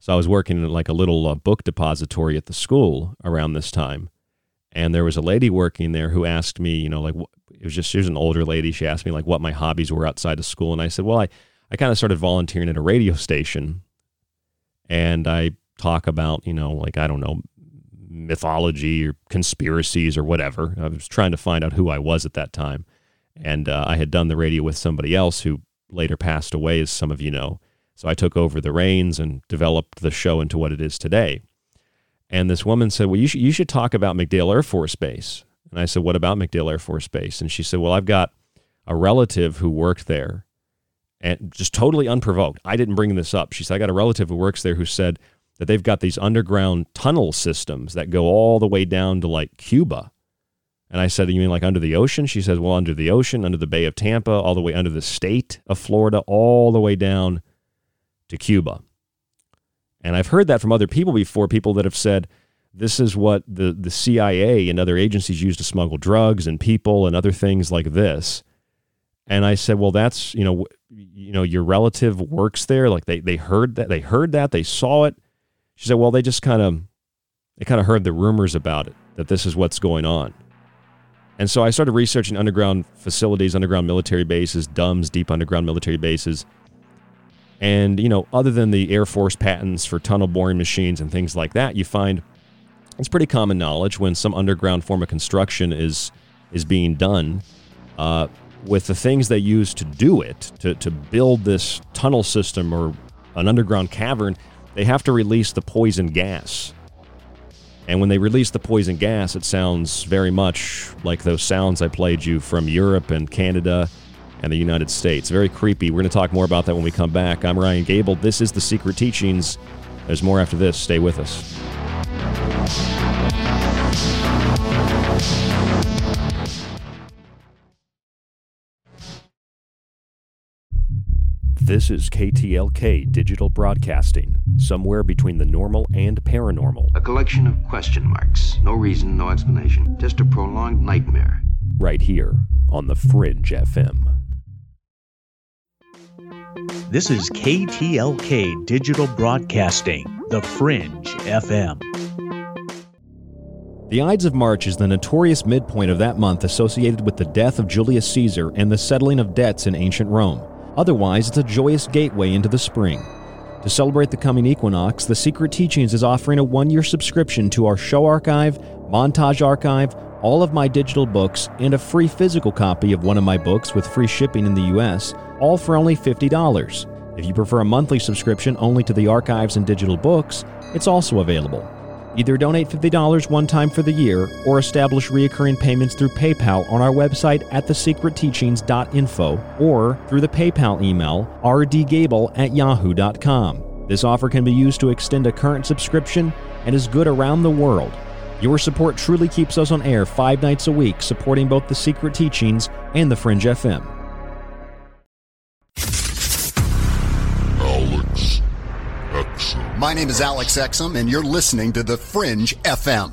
So I was working in like a little book depository at the school around this time, and there was a lady working there who asked me, she was an older lady. She asked me what my hobbies were outside of school, and I said, well, I kind of started volunteering at a radio station, and I talk about mythology or conspiracies or whatever. I was trying to find out who I was at that time. And I had done the radio with somebody else who later passed away, as some of you know. So I took over the reins and developed the show into what it is today. And this woman said, well, you should talk about MacDill Air Force Base. And I said, what about MacDill Air Force Base? And she said, well, I've got a relative who worked there, and just totally unprovoked. I didn't bring this up. She said, I got a relative who works there who said that they've got these underground tunnel systems that go all the way down to Cuba. And I said, you mean under the ocean? She says, well, under the ocean, under the Bay of Tampa, all the way under the state of Florida, all the way down to Cuba. And I've heard that from other people before, people that have said, this is what the CIA and other agencies use to smuggle drugs and people and other things like this. And I said, well, that's, your relative works there. They heard that, they saw it. She said, well, they kind of heard the rumors about it, that this is what's going on. And so I started researching underground facilities, underground military bases, DUMBs, deep underground military bases. And, other than the Air Force patents for tunnel boring machines and things like that, you find it's pretty common knowledge when some underground form of construction is being done, with the things they use to do it, to build this tunnel system or an underground cavern, they have to release the poison gas. And when they release the poison gas, it sounds very much like those sounds I played you from Europe and Canada and the United States. Very creepy. We're going to talk more about that when we come back. I'm Ryan Gable. This is The Secret Teachings. There's more after this. Stay with us. This is KTLK Digital Broadcasting, somewhere between the normal and paranormal. A collection of question marks. No reason, no explanation. Just a prolonged nightmare. Right here on the Fringe FM. This is KTLK Digital Broadcasting, the Fringe FM. The Ides of March is the notorious midpoint of that month associated with the death of Julius Caesar and the settling of debts in ancient Rome. Otherwise, it's a joyous gateway into the spring. To celebrate the coming equinox, The Secret Teachings is offering a one-year subscription to our show archive, montage archive, all of my digital books, and a free physical copy of one of my books with free shipping in the U.S., all for only $50. If you prefer a monthly subscription only to the archives and digital books, it's also available. Either donate $50 one time for the year, or establish reoccurring payments through PayPal on our website at thesecretteachings.info, or through the PayPal email rdgable@yahoo.com. This offer can be used to extend a current subscription and is good around the world. Your support truly keeps us on air 5 nights a week, supporting both The Secret Teachings and The Fringe FM. Alex Exum. My name is Alex Exum, and you're listening to The Fringe FM.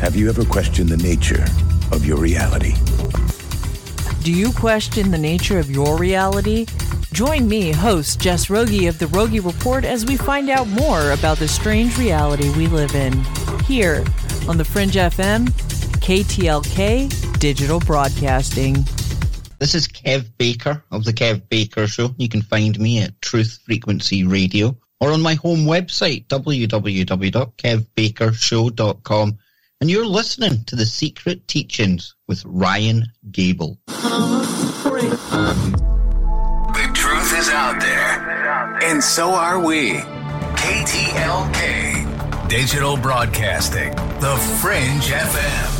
Have you ever questioned the nature of your reality? Do you question the nature of your reality? Join me, host Jess Rogie of the Rogie Report, as we find out more about the strange reality we live in, here on the Fringe FM, KTLK Digital Broadcasting. This is Kev Baker of the Kev Baker Show. You can find me at Truth Frequency Radio or on my home website, www.kevbakershow.com. And you're listening to The Secret Teachings with Ryan Gable. The truth is out there, and so are we. KTLK, Digital Broadcasting, The Fringe FM.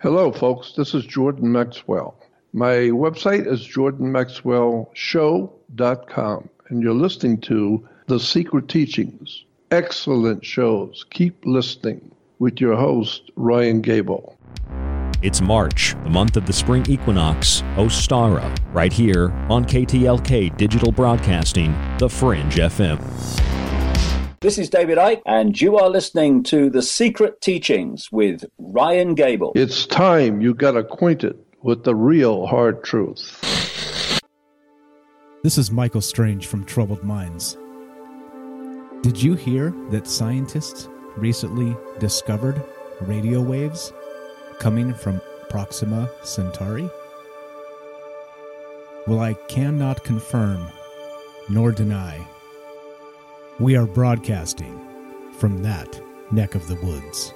Hello, folks. This is Jordan Maxwell. My website is jordanmaxwellshow.com, and you're listening to The Secret Teachings. Excellent shows. Keep listening. With your host, Ryan Gable. It's March, the month of the spring equinox, Ostara, right here on KTLK Digital Broadcasting, The Fringe FM. This is David Icke, and you are listening to The Secret Teachings with Ryan Gable. It's time you got acquainted with the real hard truth. This is Michael Strange from Troubled Minds. Did you hear that scientists recently discovered radio waves coming from Proxima Centauri? Well, I cannot confirm nor deny. We are broadcasting from that neck of the woods.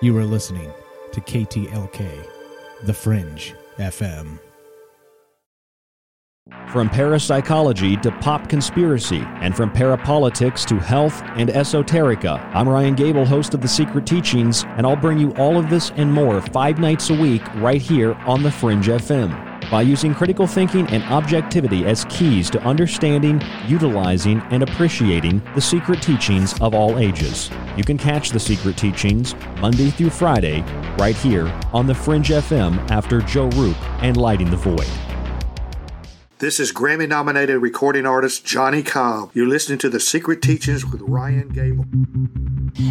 You are listening to KTLK, The Fringe FM. From parapsychology to pop conspiracy, and from parapolitics to health and esoterica, I'm Ryan Gable, host of The Secret Teachings, and I'll bring you all of this and more 5 nights a week right here on The Fringe FM. By using critical thinking and objectivity as keys to understanding, utilizing, and appreciating the secret teachings of all ages. You can catch The Secret Teachings Monday through Friday right here on The Fringe FM after Joe Rupe and Lighting the Void. This is Grammy-nominated recording artist Johnny Cobb. You're listening to The Secret Teachings with Ryan Gable.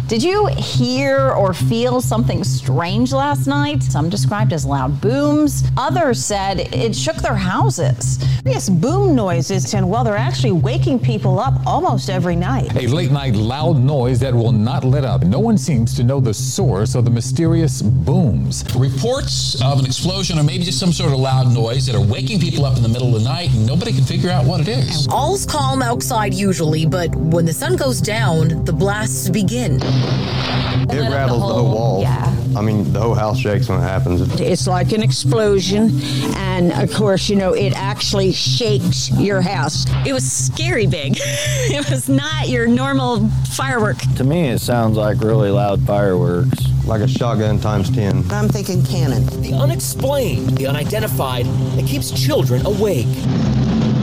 Did you hear or feel something strange last night? Some described as loud booms. Others said it shook their houses. Yes, boom noises, and well, they're actually waking people up almost every night. A late-night loud noise that will not let up. No one seems to know the source of the mysterious booms. Reports of an explosion or maybe just some sort of loud noise that are waking people up in the middle of the night. Nobody can figure out what it is. All's calm outside usually, but when the sun goes down, the blasts begin. It rattles the whole wall. Yeah. I mean, the whole house shakes when it happens. It's like an explosion, and of course, you know, it actually shakes your house. It was scary big. It was not your normal firework. To me, it sounds like really loud fireworks. Like a shotgun times 10. I'm thinking cannon. The unexplained, the unidentified, it keeps children awake.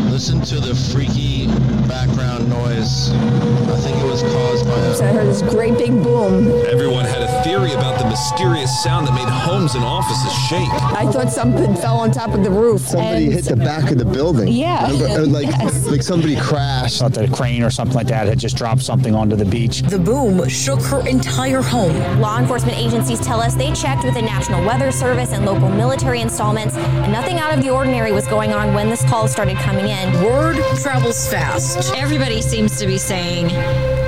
Listen to the freaky background noise. I think it was caused by a... I heard this great big boom. Everyone had a theory about the mysterious sound that made homes and offices shake. I thought something fell on top of the roof. Somebody hit the back of the building. Yeah. Like somebody crashed. I thought a crane or something like that had just dropped something onto the beach. The boom shook her entire home. Law enforcement agencies tell us they checked with the National Weather Service and local military installments, and nothing out of the ordinary was going on when this call started coming in. Word travels fast. Everybody seems to be saying,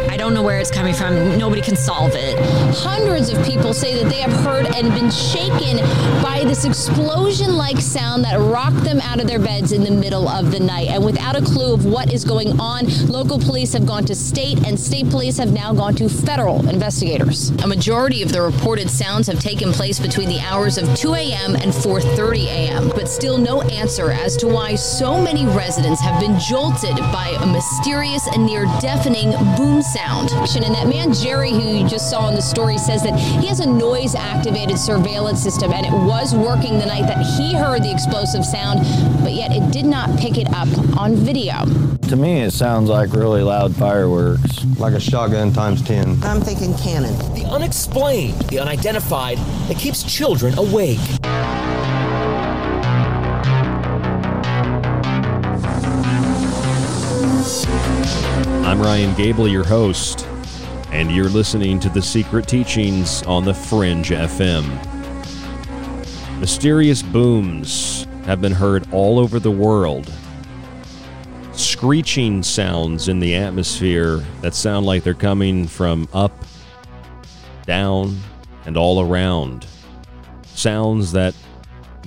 I don't know where it's coming from. Nobody can solve it. Hundreds of people say that they have heard and been shaken by this explosion-like sound that rocked them out of their beds in the middle of the night. And without a clue of what is going on, local police have gone to state, and state police have now gone to federal investigators. A majority of the reported sounds have taken place between the hours of 2 a.m. and 4:30 a.m., but still no answer as to why so many residents have been jolted by a mysterious and near-deafening boom sound. And that man, Jerry, who you just saw in the story, says that he has a noise-activated surveillance system, and it was working the night that he heard the explosive sound, but yet it did not pick it up on video. To me, it sounds like really loud fireworks. Like a shotgun times 10. I'm thinking cannon. The unexplained, the unidentified, that keeps children awake. I'm Ryan Gable, your host, and you're listening to The Secret Teachings on the Fringe FM. Mysterious booms have been heard all over the world. Screeching sounds in the atmosphere that sound like they're coming from up, down, and all around. Sounds that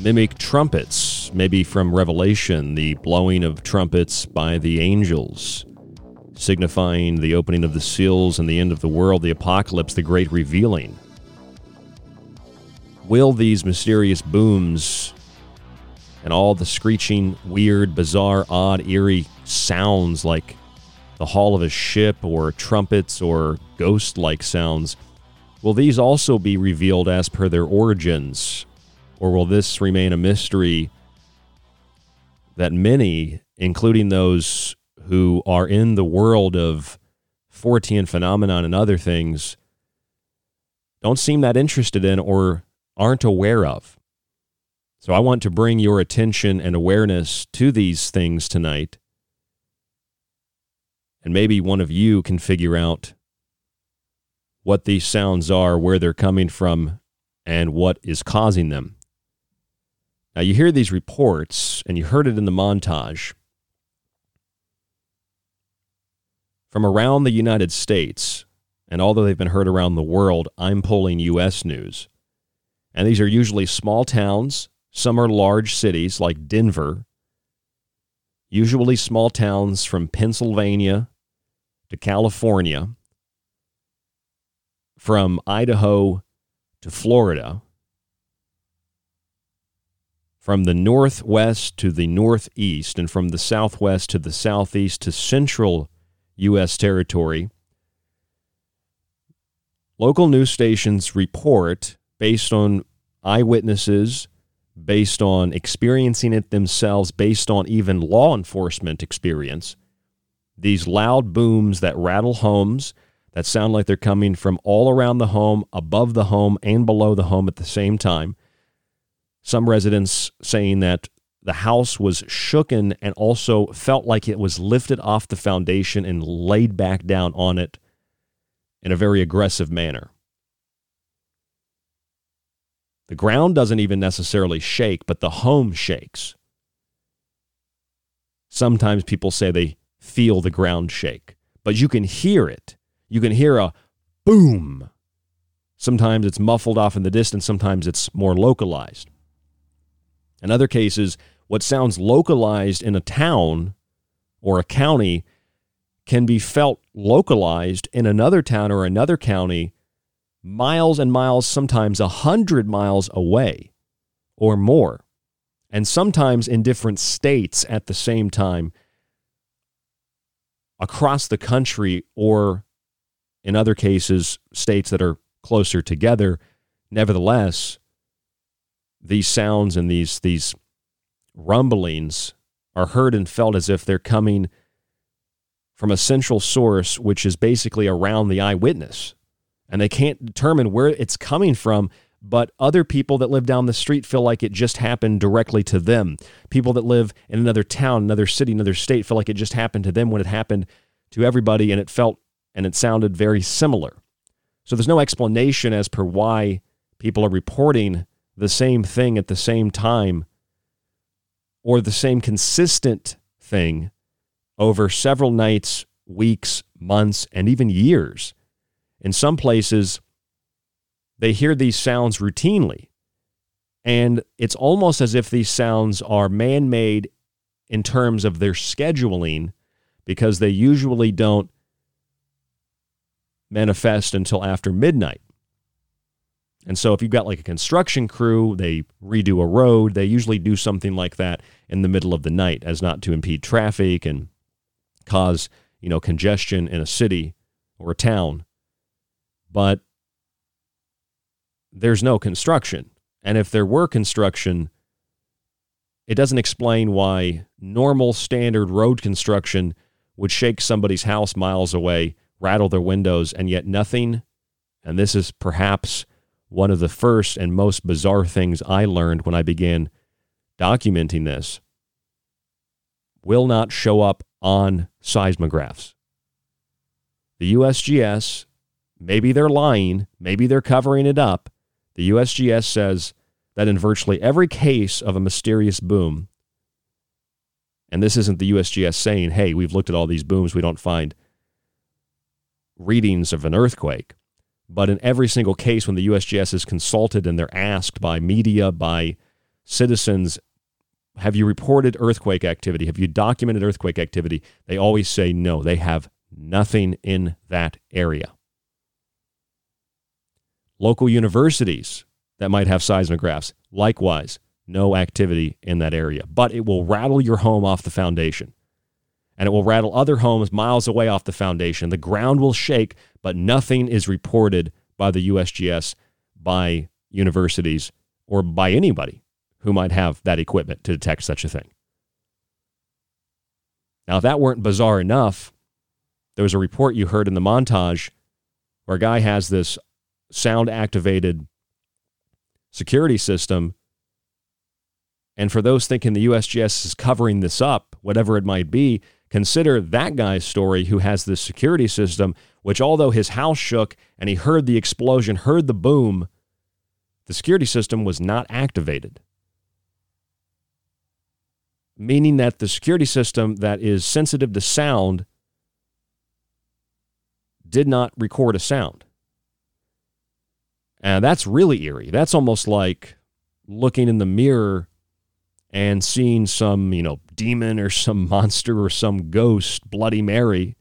mimic trumpets, maybe from Revelation, the blowing of trumpets by the angels, signifying the opening of the seals and the end of the world, the apocalypse, the great revealing. Will these mysterious booms and all the screeching, weird, bizarre, odd, eerie sounds like the hull of a ship or trumpets or ghost-like sounds, will these also be revealed as per their origins? Or will this remain a mystery that many, including those who are in the world of Fortean phenomenon and other things, don't seem that interested in or aren't aware of? So I want to bring your attention and awareness to these things tonight. And maybe one of you can figure out what these sounds are, where they're coming from, and what is causing them. Now, you hear these reports, and you heard it in the montage, from around the United States, and although they've been heard around the world, I'm pulling U.S. news. And these are usually small towns. Some are large cities like Denver. Usually small towns from Pennsylvania to California, from Idaho to Florida, from the northwest to the northeast, and from the southwest to the southeast to central U.S. territory. Local news stations report based on eyewitnesses, based on experiencing it themselves, based on even law enforcement experience, these loud booms that rattle homes, that sound like they're coming from all around the home, above the home, and below the home at the same time. Some residents saying that the house was shooken and also felt like it was lifted off the foundation and laid back down on it in a very aggressive manner. The ground doesn't even necessarily shake, but the home shakes. Sometimes people say they feel the ground shake, but you can hear it. You can hear a boom. Sometimes it's muffled off in the distance. Sometimes it's more localized. In other cases, what sounds localized in a town or a county can be felt localized in another town or another county miles and miles, sometimes 100 miles away or more, and sometimes in different states at the same time across the country, or in other cases, states that are closer together. Nevertheless, these sounds and these rumblings are heard and felt as if they're coming from a central source, which is basically around the eyewitness. And they can't determine where it's coming from, but other people that live down the street feel like it just happened directly to them. People that live in another town, another city, another state feel like it just happened to them when it happened to everybody, and it felt and it sounded very similar. So there's no explanation as per why people are reporting the same thing at the same time or the same consistent thing over several nights, weeks, months, and even years. In some places, they hear these sounds routinely, and it's almost as if these sounds are man-made in terms of their scheduling, because they usually don't manifest until after midnight. And so if you've got like a construction crew, they redo a road, they usually do something like that in the middle of the night as not to impede traffic and cause, you know, congestion in a city or a town. But there's no construction. And if there were construction, it doesn't explain why normal standard road construction would shake somebody's house miles away, rattle their windows, and yet nothing. And this is perhaps one of the first and most bizarre things I learned when I began documenting this, will not show up on seismographs. The USGS, maybe they're lying, maybe they're covering it up. The USGS says that in virtually every case of a mysterious boom, and this isn't the USGS saying, hey, we've looked at all these booms, we don't find readings of an earthquake. But in every single case when the USGS is consulted and they're asked by media, by citizens, have you reported earthquake activity? Have you documented earthquake activity? They always say no, they have nothing in that area. Local universities that might have seismographs, likewise, no activity in that area. But it will rattle your home off the foundation. And it will rattle other homes miles away off the foundation. The ground will shake, but nothing is reported by the USGS, by universities, or by anybody who might have that equipment to detect such a thing. Now, if that weren't bizarre enough, there was a report you heard in the montage where a guy has this sound-activated security system. And for those thinking the USGS is covering this up, whatever it might be, consider that guy's story who has this security system, which although his house shook and he heard the explosion, heard the boom, the security system was not activated. Meaning that the security system that is sensitive to sound did not record a sound. And that's really eerie. That's almost like looking in the mirror and seeing some, you know, demon or some monster or some ghost, Bloody Mary,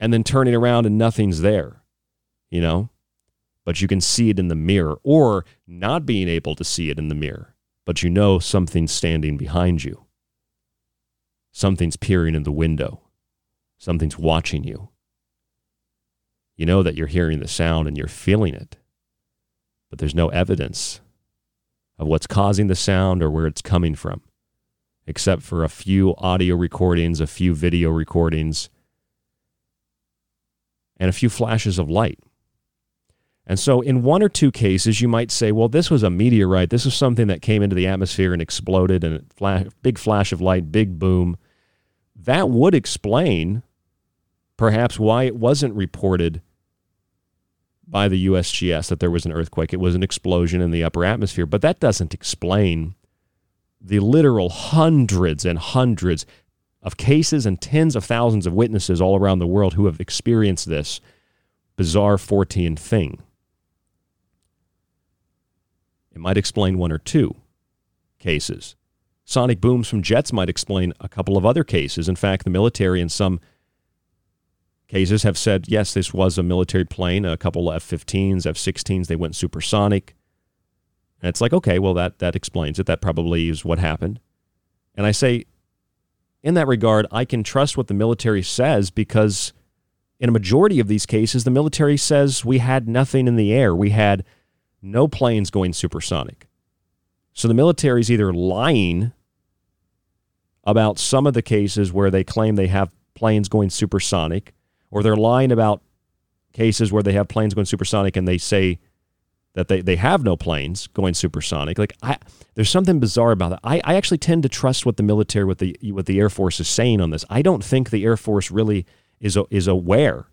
and then turning around and nothing's there, you know? But you can see it in the mirror, or not being able to see it in the mirror, but you know something's standing behind you. Something's peering in the window. Something's watching you. You know that you're hearing the sound and you're feeling it, but there's no evidence of what's causing the sound or where it's coming from, except for a few audio recordings, a few video recordings, and a few flashes of light. And so in one or two cases, you might say, well, this was a meteorite. This was something that came into the atmosphere and exploded, and a big flash of light, big boom. That would explain perhaps why it wasn't reported by the USGS that there was an earthquake. It was an explosion in the upper atmosphere, but that doesn't explain the literal hundreds and hundreds of cases and tens of thousands of witnesses all around the world who have experienced this bizarre Fortean thing. It might explain one or two cases. Sonic booms from jets might explain a couple of other cases. In fact, the military in some cases have said, yes, this was a military plane, a couple of F-15s, F-16s, they went supersonic. And it's like, okay, well, that explains it. That probably is what happened. And I say, in that regard, I can trust what the military says, because in a majority of these cases, the military says we had nothing in the air. We had no planes going supersonic. So the military is either lying about some of the cases where they claim they have planes going supersonic, or they're lying about cases where they have planes going supersonic and they say that they have no planes going supersonic. Like, there's something bizarre about that. I actually tend to trust what the military, what the Air Force is saying on this. I don't think the Air Force really is aware,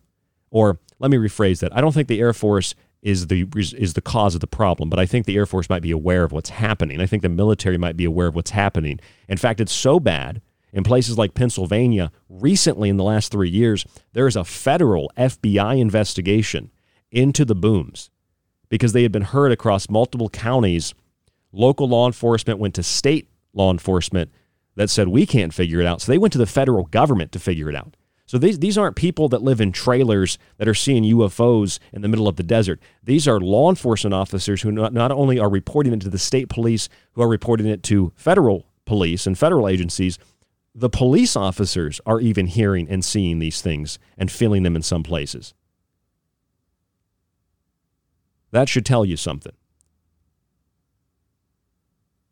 or let me rephrase that. I don't think the Air Force is the cause of the problem, but I think the Air Force might be aware of what's happening. I think the military might be aware of what's happening. In fact, it's so bad in places like Pennsylvania, recently in the last 3 years, there is a federal FBI investigation into the booms because they had been heard across multiple counties. Local law enforcement went to state law enforcement that said, we can't figure it out. So they went to the federal government to figure it out. So these aren't people that live in trailers that are seeing UFOs in the middle of the desert. These are law enforcement officers who not only are reporting it to the state police, who are reporting it to federal police and federal agencies. The police officers are even hearing and seeing these things and feeling them in some places. That should tell you something.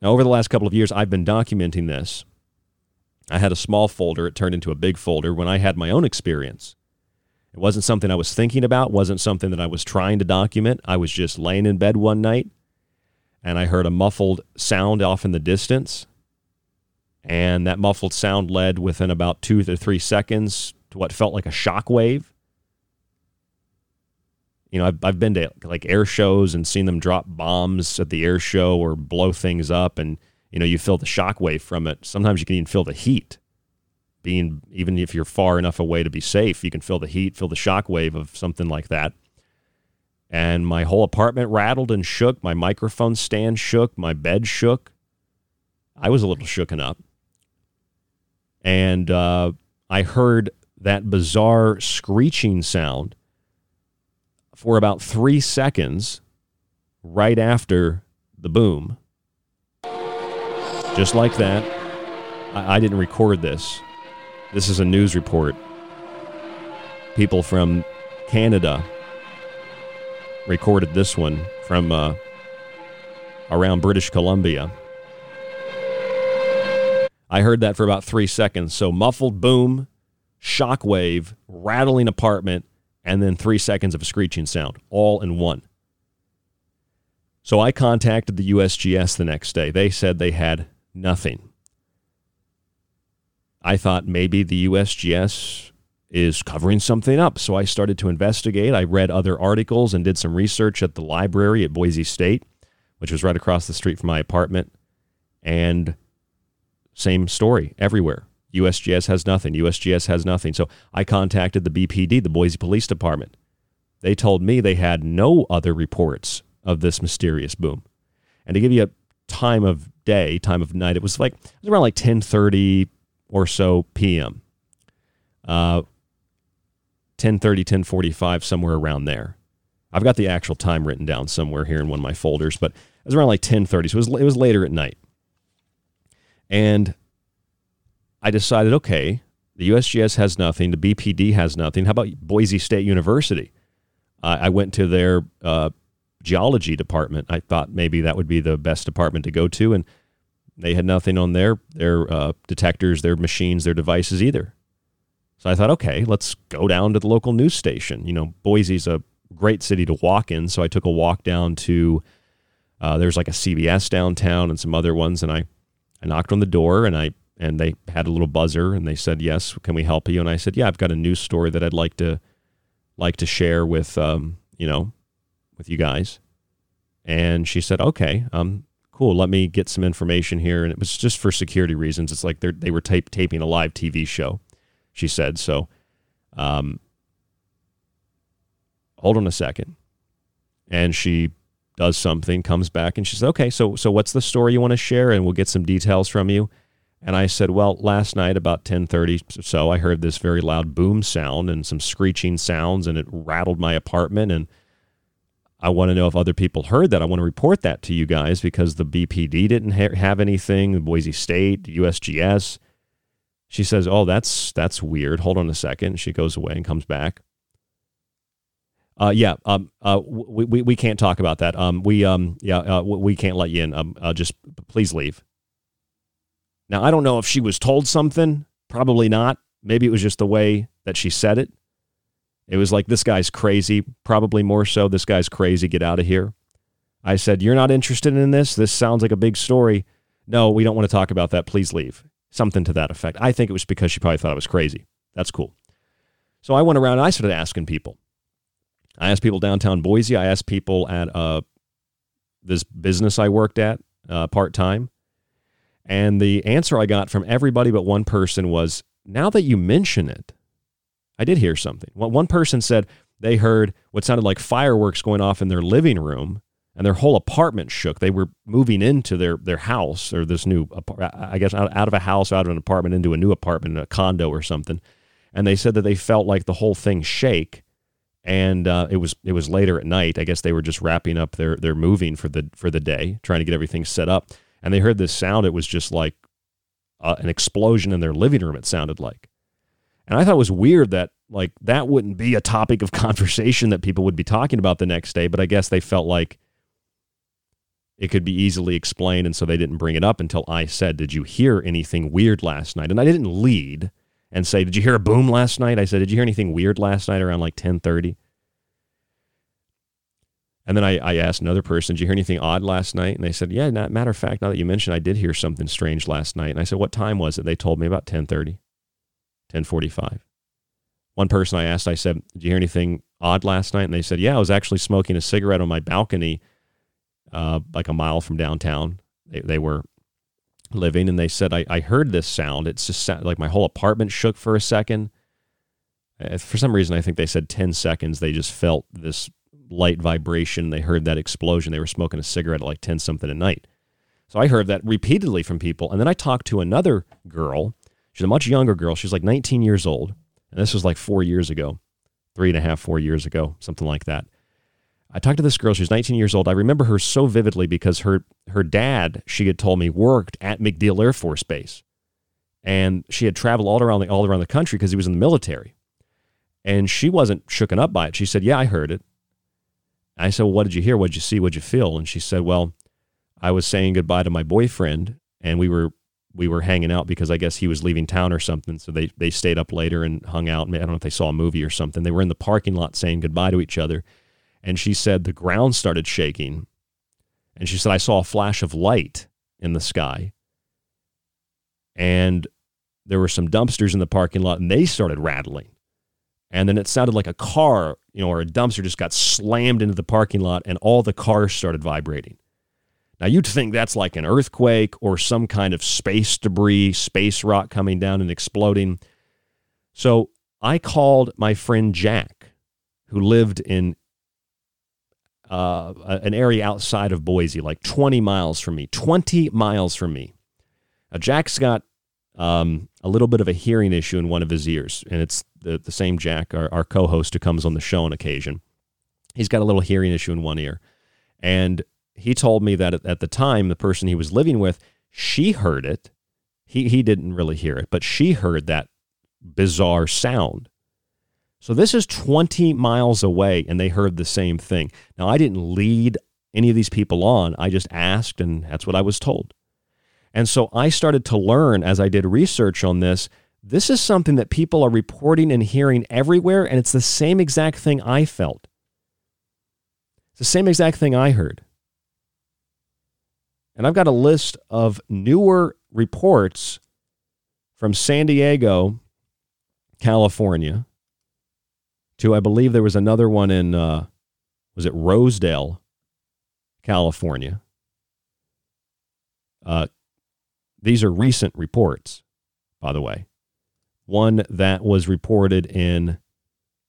Now, over the last couple of years, I've been documenting this. I had a small folder. It turned into a big folder when I had my own experience. It wasn't something I was thinking about, wasn't something that I was trying to document. I was just laying in bed one night, and I heard a muffled sound off in the distance. And that muffled sound led within about 2 to 3 seconds to what felt like a shock wave. You know, I've been to like air shows and seen them drop bombs at the air show or blow things up, and you know, you feel the shock wave from it. Sometimes you can even feel the heat. Even if you're far enough away to be safe, you can feel the heat, feel the shock wave of something like that. And my whole apartment rattled and shook. My microphone stand shook. My bed shook. I was a little shooken up. And I heard that bizarre screeching sound for about 3 seconds right after the boom. Just like that. I didn't record this. This is a news report. People from Canada recorded this one from around British Columbia. I heard that for about 3 seconds. So muffled boom, shockwave, rattling apartment, and then 3 seconds of a screeching sound, all in one. So I contacted the USGS the next day. They said they had nothing. I thought maybe the USGS is covering something up. So I started to investigate. I read other articles and did some research at the library at Boise State, which was right across the street from my apartment. And same story everywhere. USGS has nothing. USGS has nothing. So I contacted the BPD, the Boise Police Department. They told me they had no other reports of this mysterious boom. And to give you a time of day, time of night, it was around like 10:30 or so p.m. 10:30, 10:45, somewhere around there. I've got the actual time written down somewhere here in one of my folders, but it was around like 10:30, so it was later at night. And I decided, okay, the USGS has nothing, the BPD has nothing. How about Boise State University? I went to their geology department. I thought maybe that would be the best department to go to, and they had nothing on their detectors, their machines, their devices either. So I thought, okay, let's go down to the local news station. You know, Boise's a great city to walk in, so I took a walk down to, there's like a CBS downtown and some other ones, and I knocked on the door, and they had a little buzzer, and they said, yes, can we help you? And I said, yeah, I've got a news story that I'd like to share with, with you guys. And she said, okay, cool. Let me get some information here. And it was just for security reasons. It's like they were taping a live TV show, she said. So, hold on a second. And she does something, comes back, and she said, okay, so what's the story you want to share? And we'll get some details from you. And I said, well, last night about 10:30 or so, I heard this very loud boom sound and some screeching sounds, and it rattled my apartment, and I want to know if other people heard that. I want to report that to you guys because the BPD didn't have anything, Boise State, USGS. She says, oh, that's weird. Hold on a second. She goes away and comes back. We can't talk about that. We can't let you in. Just please leave. Now, I don't know if she was told something. Probably not. Maybe it was just the way that she said it. It was like, this guy's crazy. Probably more so, this guy's crazy. Get out of here. I said, you're not interested in this? This sounds like a big story. No, we don't want to talk about that. Please leave. Something to that effect. I think it was because she probably thought I was crazy. That's cool. So I went around and I started asking people. I asked people downtown Boise. I asked people at this business I worked at part-time. And the answer I got from everybody but one person was, now that you mention it, I did hear something. One person said they heard what sounded like fireworks going off in their living room, and their whole apartment shook. They were moving into their house, or this new, I guess, out of a house, out of an apartment, into a new apartment, a condo or something. And they said that they felt like the whole thing shake. And it was later at night. I guess they were just wrapping up their moving for the day, trying to get everything set up. And they heard this sound. It was just like an explosion in their living room, it sounded like. And I thought it was weird that, like, that wouldn't be a topic of conversation that people would be talking about the next day. But I guess they felt like it could be easily explained, and so they didn't bring it up until I said, did you hear anything weird last night? And I didn't lead and say, did you hear a boom last night? I said, did you hear anything weird last night around like 10:30? And then I asked another person, did you hear anything odd last night? And they said, yeah, matter of fact, now that you mentioned, I did hear something strange last night. And I said, what time was it? They told me about 10:30, 10:45. One person I asked, I said, did you hear anything odd last night? And they said, yeah, I was actually smoking a cigarette on my balcony like a mile from downtown. They were living, and they said, I heard this sound. It's just like my whole apartment shook for a second. For some reason, I think they said 10 seconds. They just felt this light vibration. They heard that explosion. They were smoking a cigarette at like 10 something at night. So I heard that repeatedly from people. And then I talked to another girl. She's a much younger girl. She's like 19 years old. And this was like 4 years ago, 4 years ago, something like that. I talked to this girl. She's 19 years old. I remember her so vividly because her dad, she had told me, worked at MacDill Air Force Base. And she had traveled all around the country because he was in the military. And she wasn't shooken up by it. She said, yeah, I heard it. I said, well, what did you hear? What did you see? What did you feel? And she said, well, I was saying goodbye to my boyfriend, and we were hanging out because I guess he was leaving town or something. So they stayed up later and hung out. I don't know if they saw a movie or something. They were in the parking lot saying goodbye to each other. And she said the ground started shaking. And she said, I saw a flash of light in the sky. And there were some dumpsters in the parking lot, and they started rattling. And then it sounded like a car, or a dumpster just got slammed into the parking lot, and all the cars started vibrating. Now, you'd think that's like an earthquake or some kind of space debris, space rock coming down and exploding. So I called my friend Jack, who lived in an area outside of Boise, like 20 miles from me. Now, Jack's got a little bit of a hearing issue in one of his ears, and it's the same Jack, our co-host, who comes on the show on occasion. He's got a little hearing issue in one ear, and he told me that at the time, the person he was living with, she heard it. He didn't really hear it, but she heard that bizarre sound. So this is 20 miles away, and they heard the same thing. Now, I didn't lead any of these people on. I just asked, and that's what I was told. And so I started to learn as I did research on this. This is something that people are reporting and hearing everywhere, and it's the same exact thing I felt. It's the same exact thing I heard. And I've got a list of newer reports from San Diego, California, to, I believe there was another one in, was it Rosedale, California? These are recent reports, by the way. One that was reported in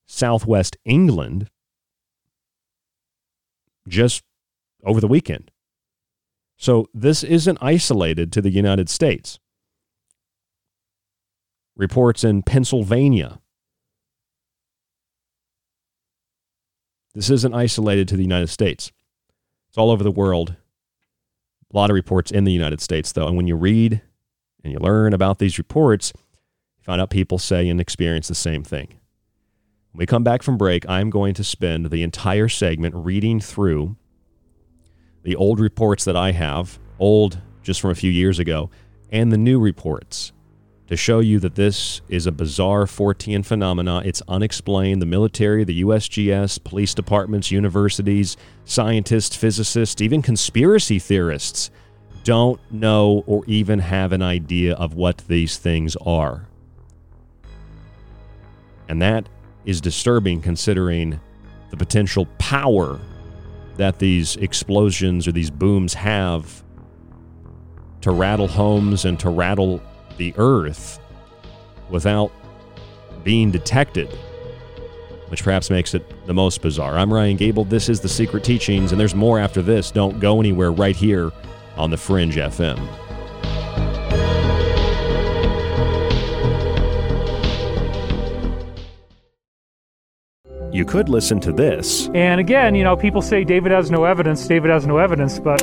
southwest England just over the weekend. So this isn't isolated to the United States. Reports in Pennsylvania. This isn't isolated to the United States. It's all over the world. A lot of reports in the United States, though. And when you read and you learn about these reports, you find out people say and experience the same thing. When we come back from break, I'm going to spend the entire segment reading through the old reports that I have, old just from a few years ago, and the new reports to show you that this is a bizarre 4TN phenomena. It's unexplained. The military, the USGS, police departments, universities, scientists, physicists, even conspiracy theorists don't know or even have an idea of what these things are. And that is disturbing considering the potential power that these explosions or these booms have to rattle homes and to rattle the earth without being detected, which perhaps makes it the most bizarre. I'm Ryan Gable. This is The Secret Teachings, and there's more after this. Don't go anywhere right here on The Fringe FM. You could listen to this. And again, you know, people say David has no evidence, but...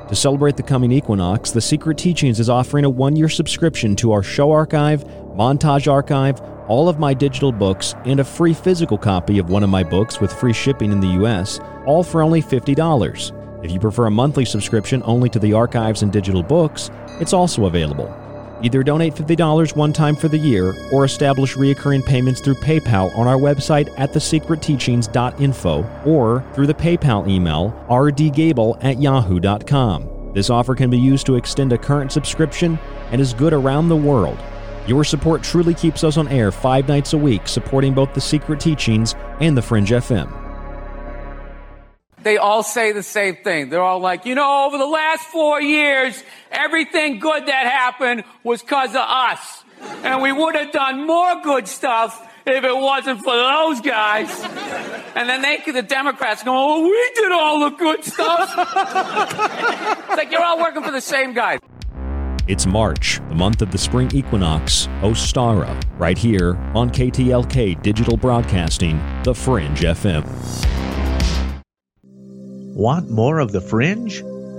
To celebrate the coming equinox, The Secret Teachings is offering a 1-year subscription to our show archive, montage archive, all of my digital books, and a free physical copy of one of my books with free shipping in the US, all for only $50. If you prefer a monthly subscription only to the archives and digital books, it's also available. Either donate $50 one time for the year, or establish reoccurring payments through PayPal on our website at thesecretteachings.info, or through the PayPal email rdgable@yahoo.com. This offer can be used to extend a current subscription and is good around the world. Your support truly keeps us on air 5 nights a week, supporting both The Secret Teachings and The Fringe FM. They all say the same thing. They're all like, you know, over the last 4 years, everything good that happened was because of us. And we would have done more good stuff if it wasn't for those guys. And then the Democrats go, oh, we did all the good stuff. It's like you're all working for the same guy. It's March, the month of the spring equinox, Ostara, right here on KTLK Digital Broadcasting, The Fringe FM. Want more of The Fringe?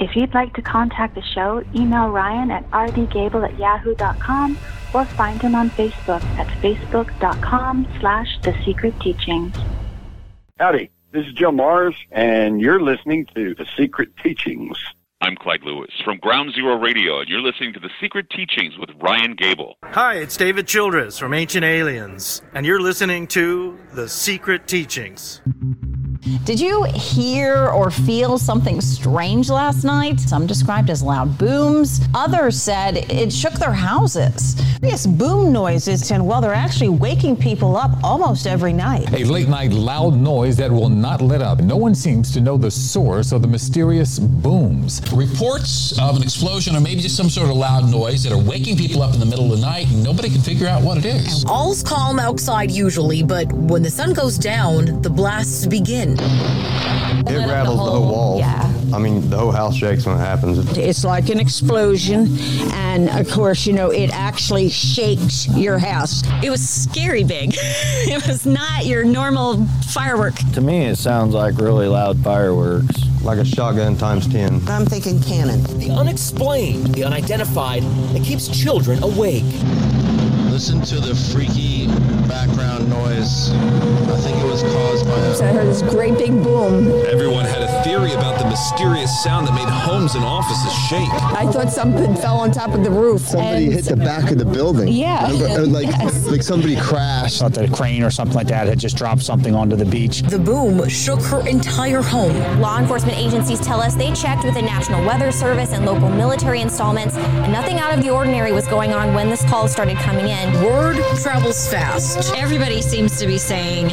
If you'd like to contact the show, email Ryan at rdgable@yahoo.com. or find him on Facebook at facebook.com/The Secret Teachings. Howdy, this is Joe Mars, and you're listening to The Secret Teachings. I'm Clyde Lewis from Ground Zero Radio, and you're listening to The Secret Teachings with Ryan Gable. Hi, it's David Childress from Ancient Aliens, and you're listening to The Secret Teachings. Did you hear or feel something strange last night? Some described as loud booms. Others said it shook their houses. Yes, boom noises, and well, they're actually waking people up almost every night. A late night loud noise that will not let up. No one seems to know the source of the mysterious booms. Reports of an explosion or maybe just some sort of loud noise that are waking people up in the middle of the night, and nobody can figure out what it is. All's calm outside usually, but when the sun goes down, the blasts begin. It rattles the whole wall. Yeah. I mean, the whole house shakes when it happens. It's like an explosion, and of course, you know, it actually shakes your house. It was scary big. It was not your normal firework. To me, it sounds like really loud fireworks. Like a shotgun times 10. I'm thinking cannon. The unexplained, the unidentified, it keeps children awake. Listen to the freaky background noise. I think it was caused by a... I heard this great big boom. Everyone had a theory about the mysterious sound that made homes and offices shake. I thought something fell on top of the roof. Somebody hit the back of the building. Yeah. Like somebody crashed. I thought that a crane or something like that had just dropped something onto the beach. The boom shook her entire home. Law enforcement agencies tell us they checked with the National Weather Service and local military installments, and nothing out of the ordinary was going on when this call started coming in. Word travels fast. Everybody seems to be saying,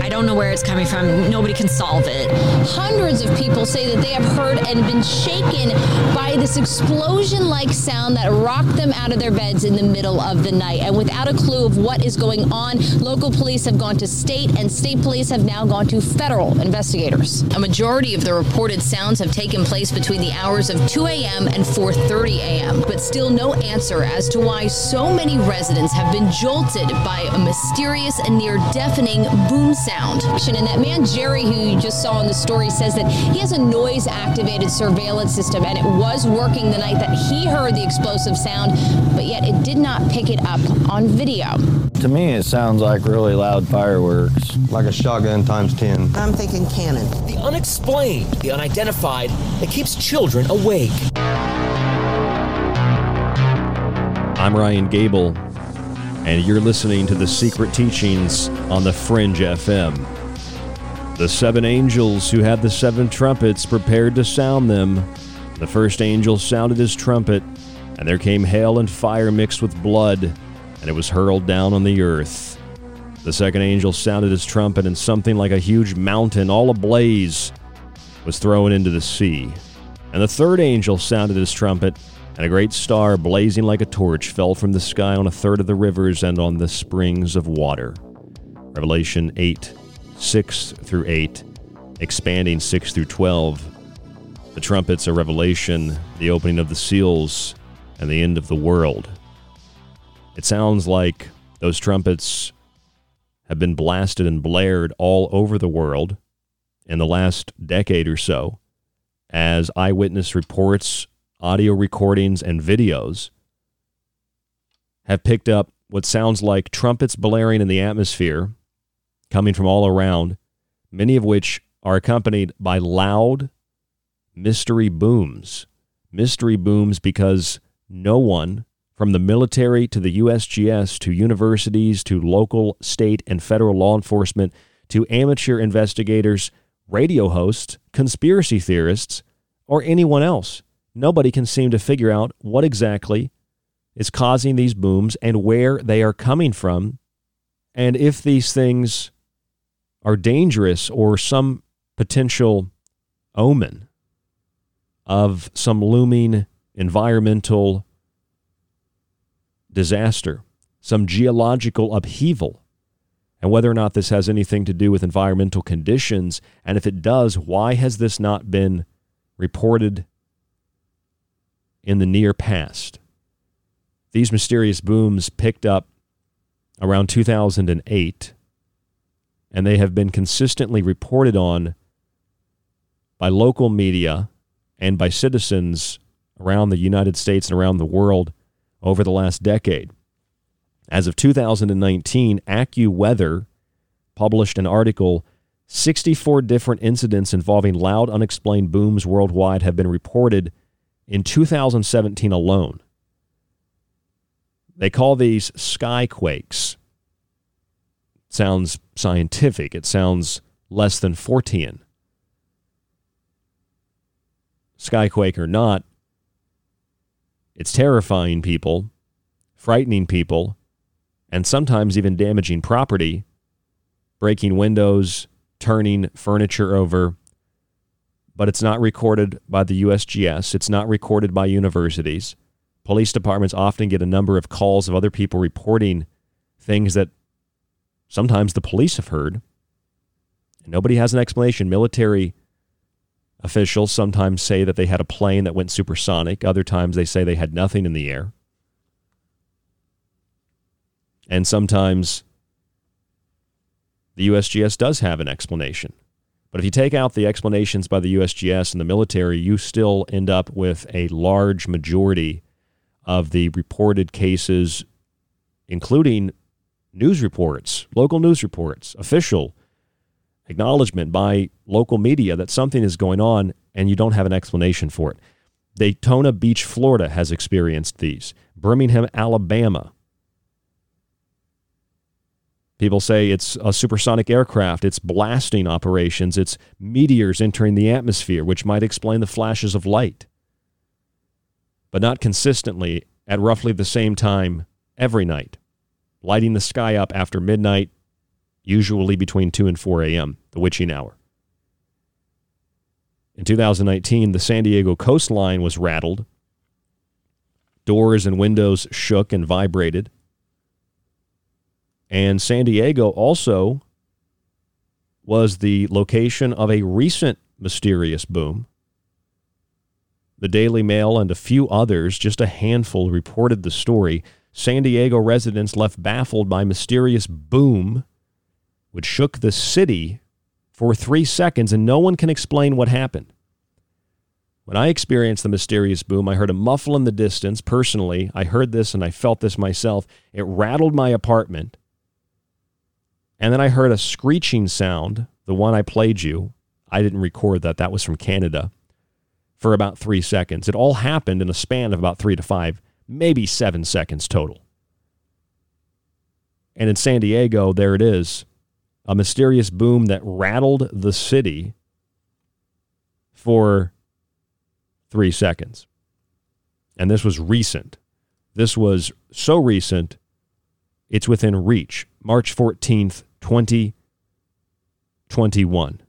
I don't know where it's coming from. Nobody can solve it. Hundreds of people say that they have heard and been shaken by this explosion-like sound that rocked them out of their beds in the middle of the night. And without a clue of what is going on, local police have gone to state, and state police have now gone to federal investigators. A majority of the reported sounds have taken place between the hours of 2 a.m. and 4:30 a.m., but still no answer as to why so many residents have been jolted by a mysterious and near-deafening boom sound. And that man, Jerry, who you just saw in the story, says that he has a noise-activated surveillance system, and it was working the night that he heard the explosive sound, but yet it did not pick it up on video. To me, it sounds like really loud fireworks. Like a shotgun times 10. I'm thinking cannon. The unexplained, the unidentified, that keeps children awake. I'm Ryan Gable, and you're listening to The Secret Teachings on the Fringe FM. The seven angels who had the seven trumpets prepared to sound them. The first angel sounded his trumpet, and there came hail and fire mixed with blood, and it was hurled down on the earth. The second angel sounded his trumpet, and something like a huge mountain, all ablaze, was thrown into the sea. And the third angel sounded his trumpet, and a great star blazing like a torch fell from the sky on a third of the rivers and on the springs of water. Revelation 8, 6 through 8, expanding 6 through 12. The trumpets are Revelation, the opening of the seals, and the end of the world. It sounds like those trumpets have been blasted and blared all over the world in the last decade or so, as eyewitness reports, audio recordings, and videos have picked up what sounds like trumpets blaring in the atmosphere coming from all around, many of which are accompanied by loud mystery booms. Mystery booms because no one, from the military to the USGS to universities to local, state, and federal law enforcement to amateur investigators, radio hosts, conspiracy theorists, or anyone else, nobody can seem to figure out what exactly is causing these booms and where they are coming from, and if these things are dangerous or some potential omen of some looming environmental disaster, some geological upheaval, and whether or not this has anything to do with environmental conditions, and if it does, why has this not been reported in the near past? These mysterious booms picked up around 2008, and they have been consistently reported on by local media and by citizens around the United States and around the world over the last decade. As of 2019, AccuWeather published an article, 64 different incidents involving loud, unexplained booms worldwide have been reported in 2017 alone. They call these skyquakes. It sounds scientific. It sounds less than 410. Skyquake or not, it's terrifying people, frightening people, and sometimes even damaging property, breaking windows, turning furniture over. But it's not recorded by the USGS. It's not recorded by universities. Police departments often get a number of calls of other people reporting things that sometimes the police have heard. And nobody has an explanation. Military officials sometimes say that they had a plane that went supersonic. Other times they say they had nothing in the air. And sometimes the USGS does have an explanation. But if you take out the explanations by the USGS and the military, you still end up with a large majority of the reported cases, including news reports, local news reports, official acknowledgement by local media that something is going on and you don't have an explanation for it. Daytona Beach, Florida has experienced these. Birmingham, Alabama. People say it's a supersonic aircraft, it's blasting operations, it's meteors entering the atmosphere, which might explain the flashes of light. But not consistently at roughly the same time every night. Lighting the sky up after midnight, usually between 2 and 4 a.m., the witching hour. In 2019, the San Diego coastline was rattled. Doors and windows shook and vibrated. And San Diego also was the location of a recent mysterious boom. The Daily Mail and a few others, just a handful, reported the story. San Diego residents left baffled by mysterious boom, which shook the city for 3 seconds, and no one can explain what happened. When I experienced the mysterious boom, I heard a muffle in the distance. Personally, I heard this and I felt this myself. It rattled my apartment. And then I heard a screeching sound, the one I played you. I didn't record that. That was from Canada. For about 3 seconds. It all happened in a span of about 3 to 5, maybe 7 seconds total. And in San Diego, there it is. A mysterious boom that rattled the city for 3 seconds. And this was recent. This was so recent, it's within reach. March 14th, 2021.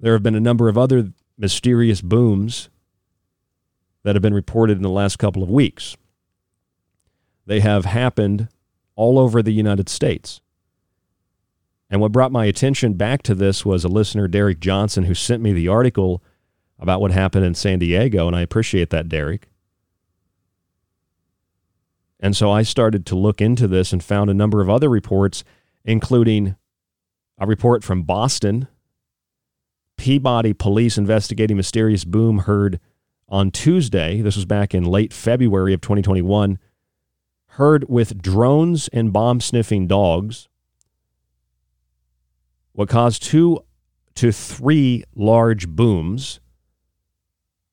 There have been a number of other mysterious booms that have been reported in the last couple of weeks. They have happened all over the United States. And what brought my attention back to this was a listener, Derek Johnson, who sent me the article about what happened in San Diego, and I appreciate that, Derek. And so I started to look into this and found a number of other reports, including a report from Boston. Peabody police investigating mysterious boom heard on Tuesday. This was back in late February of 2021. Heard with drones and bomb-sniffing dogs. What caused 2 to 3 large booms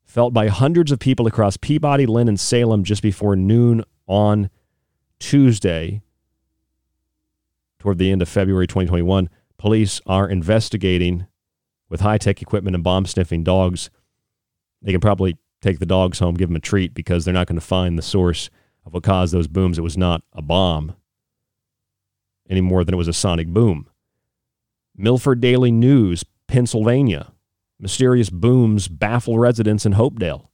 felt by hundreds of people across Peabody, Lynn, and Salem just before noon on Tuesday, toward the end of February 2021. Police are investigating with high-tech equipment and bomb-sniffing dogs. They can probably take the dogs home, give them a treat, because they're not going to find the source of what caused those booms. It was not a bomb any more than it was a sonic boom. Milford Daily News, Pennsylvania. Mysterious booms baffle residents in Hopedale.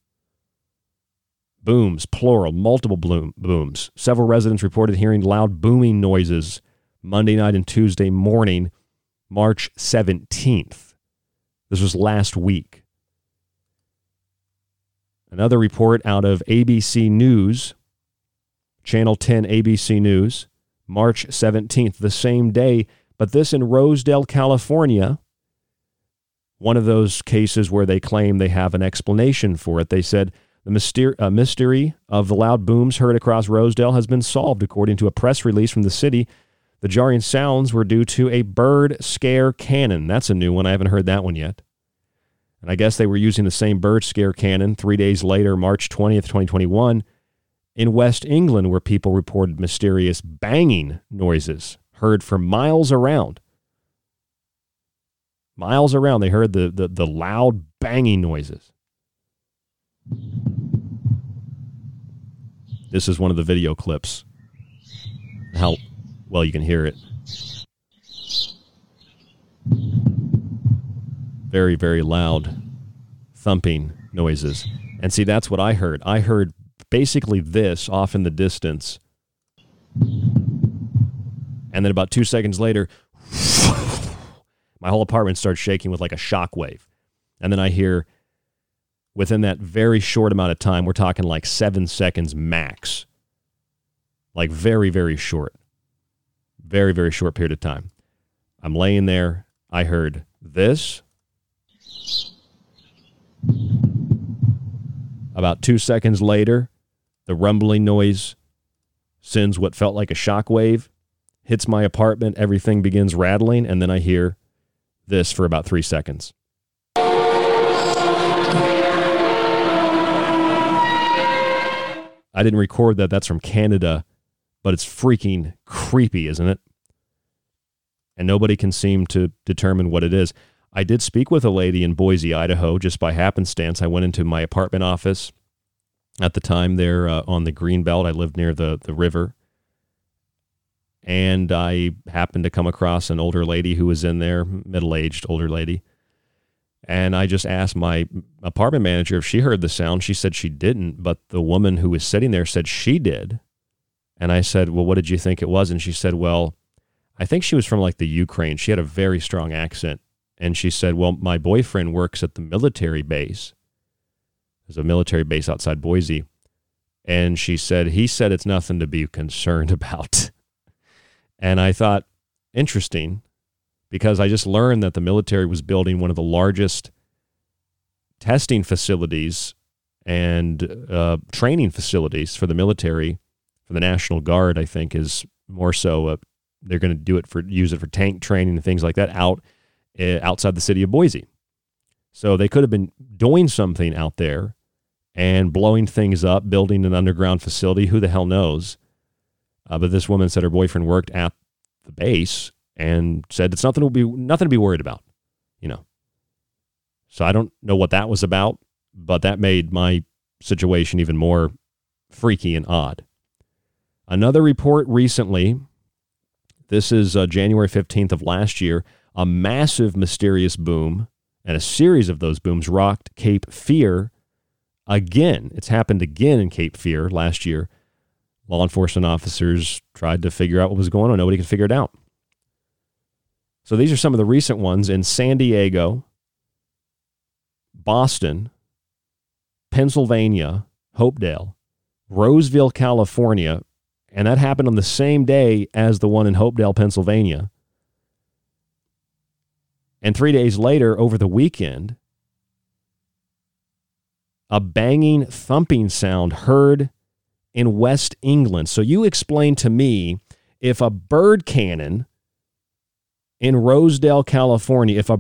Booms, plural, multiple booms. Several residents reported hearing loud booming noises Monday night and Tuesday morning, March 17th. This was last week. Another report out of ABC News, Channel 10 ABC News, March 17th, the same day, but this in Rosedale, California. One of those cases where they claim they have an explanation for it. They said, the mystery of the loud booms heard across Rosedale has been solved, according to a press release from the city. The jarring sounds were due to a bird scare cannon. That's a new one. I haven't heard that one yet. And I guess they were using the same bird scare cannon 3 days later, March 20th, 2021, in West England, where people reported mysterious banging noises heard for miles around. Miles around, they heard the loud banging noises. This is one of the video clips. How well you can hear it. Very, very loud thumping noises. And see, that's what I heard. I heard basically this off in the distance. And then about 2 seconds later, my whole apartment starts shaking with like a shockwave. And then I hear, within that very short amount of time, we're talking like 7 seconds max. Like very, very short. Very, very short period of time. I'm laying there. I heard this. About 2 seconds later, the rumbling noise sends what felt like a shockwave, hits my apartment, everything begins rattling, and then I hear this for about 3 seconds. I didn't record that. That's from Canada, but it's freaking creepy, isn't it? And nobody can seem to determine what it is. I did speak with a lady in Boise, Idaho, just by happenstance. I went into my apartment office at the time there on the Greenbelt. I lived near the river. And I happened to come across an older lady who was in there, middle-aged older lady. And I just asked my apartment manager if she heard the sound. She said she didn't, but the woman who was sitting there said she did. And I said, well, what did you think it was? And she said, well, I think she was from like the Ukraine. She had a very strong accent. And she said, well, my boyfriend works at the military base. There's a military base outside Boise. And she said, he said it's nothing to be concerned about. And I thought, interesting, because I just learned that the military was building one of the largest testing facilities and training facilities for the military, for the National Guard, I think, is more so they're going to use it for tank training and things like that outside the city of Boise. So they could have been doing something out there and blowing things up, building an underground facility. Who the hell knows? But this woman said her boyfriend worked at the base and said it's nothing to be worried about, you know. So I don't know what that was about, but that made my situation even more freaky and odd. Another report recently, this is January 15th of last year, a massive mysterious boom and a series of those booms rocked Cape Fear again. It's happened again in Cape Fear last year. Law enforcement officers tried to figure out what was going on. Nobody could figure it out. So these are some of the recent ones in San Diego, Boston, Pennsylvania, Hopedale, Roseville, California, and that happened on the same day as the one in Hopedale, Pennsylvania. And 3 days later, over the weekend, a banging, thumping sound heard in West England. So you explain to me, if a bird cannon in Rosedale, California, to scare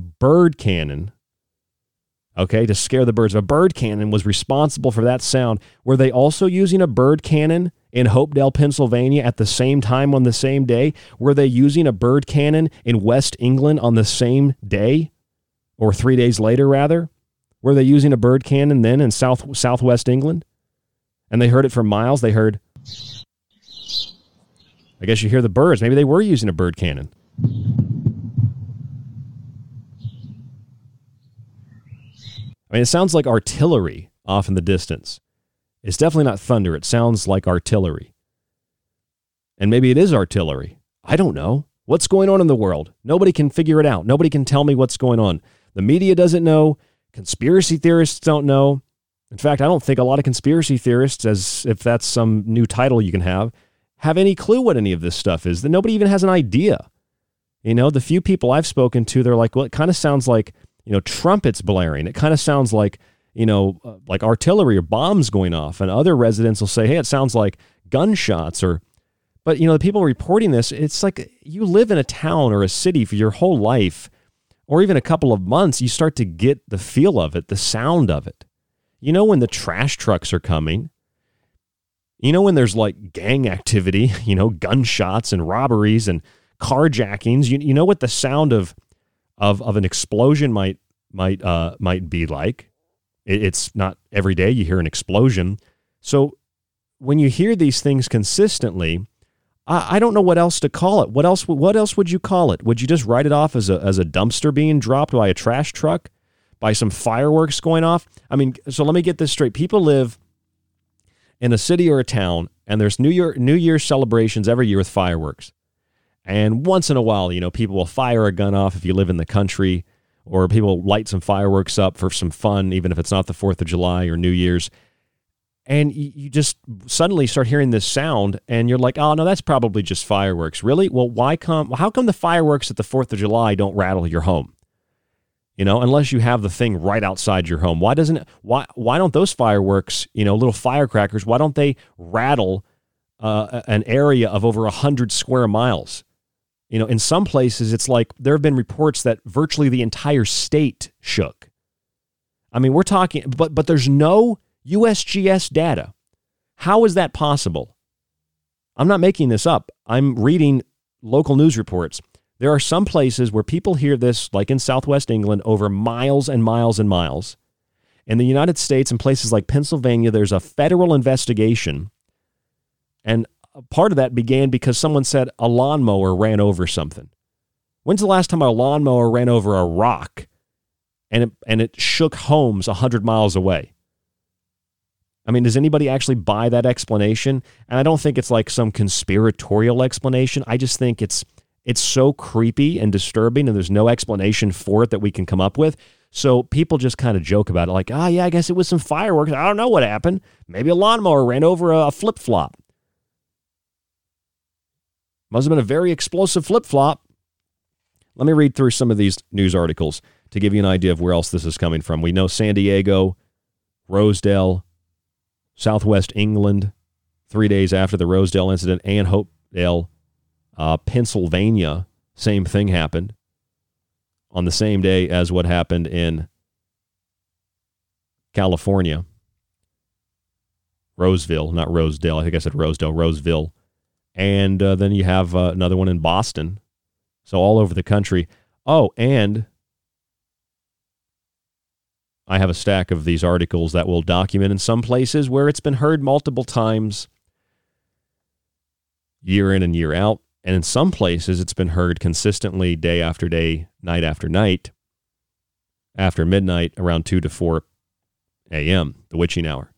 the birds, if a bird cannon was responsible for that sound, were they also using a bird cannon in Hopedale, Pennsylvania at the same time on the same day? Were they using a bird cannon in West England on the same day, or 3 days later, rather? Were they using a bird cannon then in Southwest England? And they heard it for miles. They heard, I guess you hear the birds. Maybe they were using a bird cannon. I mean, it sounds like artillery off in the distance. It's definitely not thunder. It sounds like artillery. And maybe it is artillery. I don't know. What's going on in the world? Nobody can figure it out. Nobody can tell me what's going on. The media doesn't know. Conspiracy theorists don't know. In fact, I don't think a lot of conspiracy theorists, as if that's some new title you can have any clue what any of this stuff is. That nobody even has an idea. You know, the few people I've spoken to, they're like, well, it kind of sounds like, you know, trumpets blaring. It kind of sounds like, you know, like artillery or bombs going off. And other residents will say, hey, it sounds like gunshots or, but you know, the people reporting this, it's like you live in a town or a city for your whole life or even a couple of months, you start to get the feel of it, the sound of it. You know when the trash trucks are coming, you know when there's like gang activity, you know, gunshots and robberies and carjackings. You know what the sound of an explosion might be like. It's not every day you hear an explosion. So when you hear these things consistently, I don't know what else to call it. What else would you call it? Would you just write it off as a dumpster being dropped by a trash truck, by some fireworks going off? I mean, so let me get this straight. People live in a city or a town, and there's New Year's celebrations every year with fireworks. And once in a while, people will fire a gun off if you live in the country, or people light some fireworks up for some fun, even if it's not the 4th of July or New Year's. And you just suddenly start hearing this sound, and you're like, oh, no, that's probably just fireworks. Really? Well, how come the fireworks at the 4th of July don't rattle your home? Unless you have the thing right outside your home. Why don't those fireworks, little firecrackers, why don't they rattle an area of over 100 square miles? In some places, it's like there have been reports that virtually the entire state shook. I mean, we're talking, but there's no USGS data. How is that possible? I'm not making this up. I'm reading local news reports. There are some places where people hear this, like in Southwest England, over miles and miles and miles. In the United States, in places like Pennsylvania, there's a federal investigation. And part of that began because someone said a lawnmower ran over something. When's the last time a lawnmower ran over a rock and it shook homes 100 miles away? I mean, does anybody actually buy that explanation? And I don't think it's like some conspiratorial explanation. I just think it's so creepy and disturbing, and there's no explanation for it that we can come up with. So people just kind of joke about it like, oh, yeah, I guess it was some fireworks. I don't know what happened. Maybe a lawnmower ran over a flip-flop. Must have been a very explosive flip-flop. Let me read through some of these news articles to give you an idea of where else this is coming from. We know San Diego, Rosedale, Southwest England, 3 days after the Rosedale incident, and Hopedale, Pennsylvania, same thing happened on the same day as what happened in California. Roseville, not Rosedale. I think I said Rosedale, Roseville. And then you have another one in Boston. So all over the country. Oh, and I have a stack of these articles that will document in some places where it's been heard multiple times year in and year out. And in some places, it's been heard consistently day after day, night after night, after midnight, around 2 to 4 a.m., the witching hour.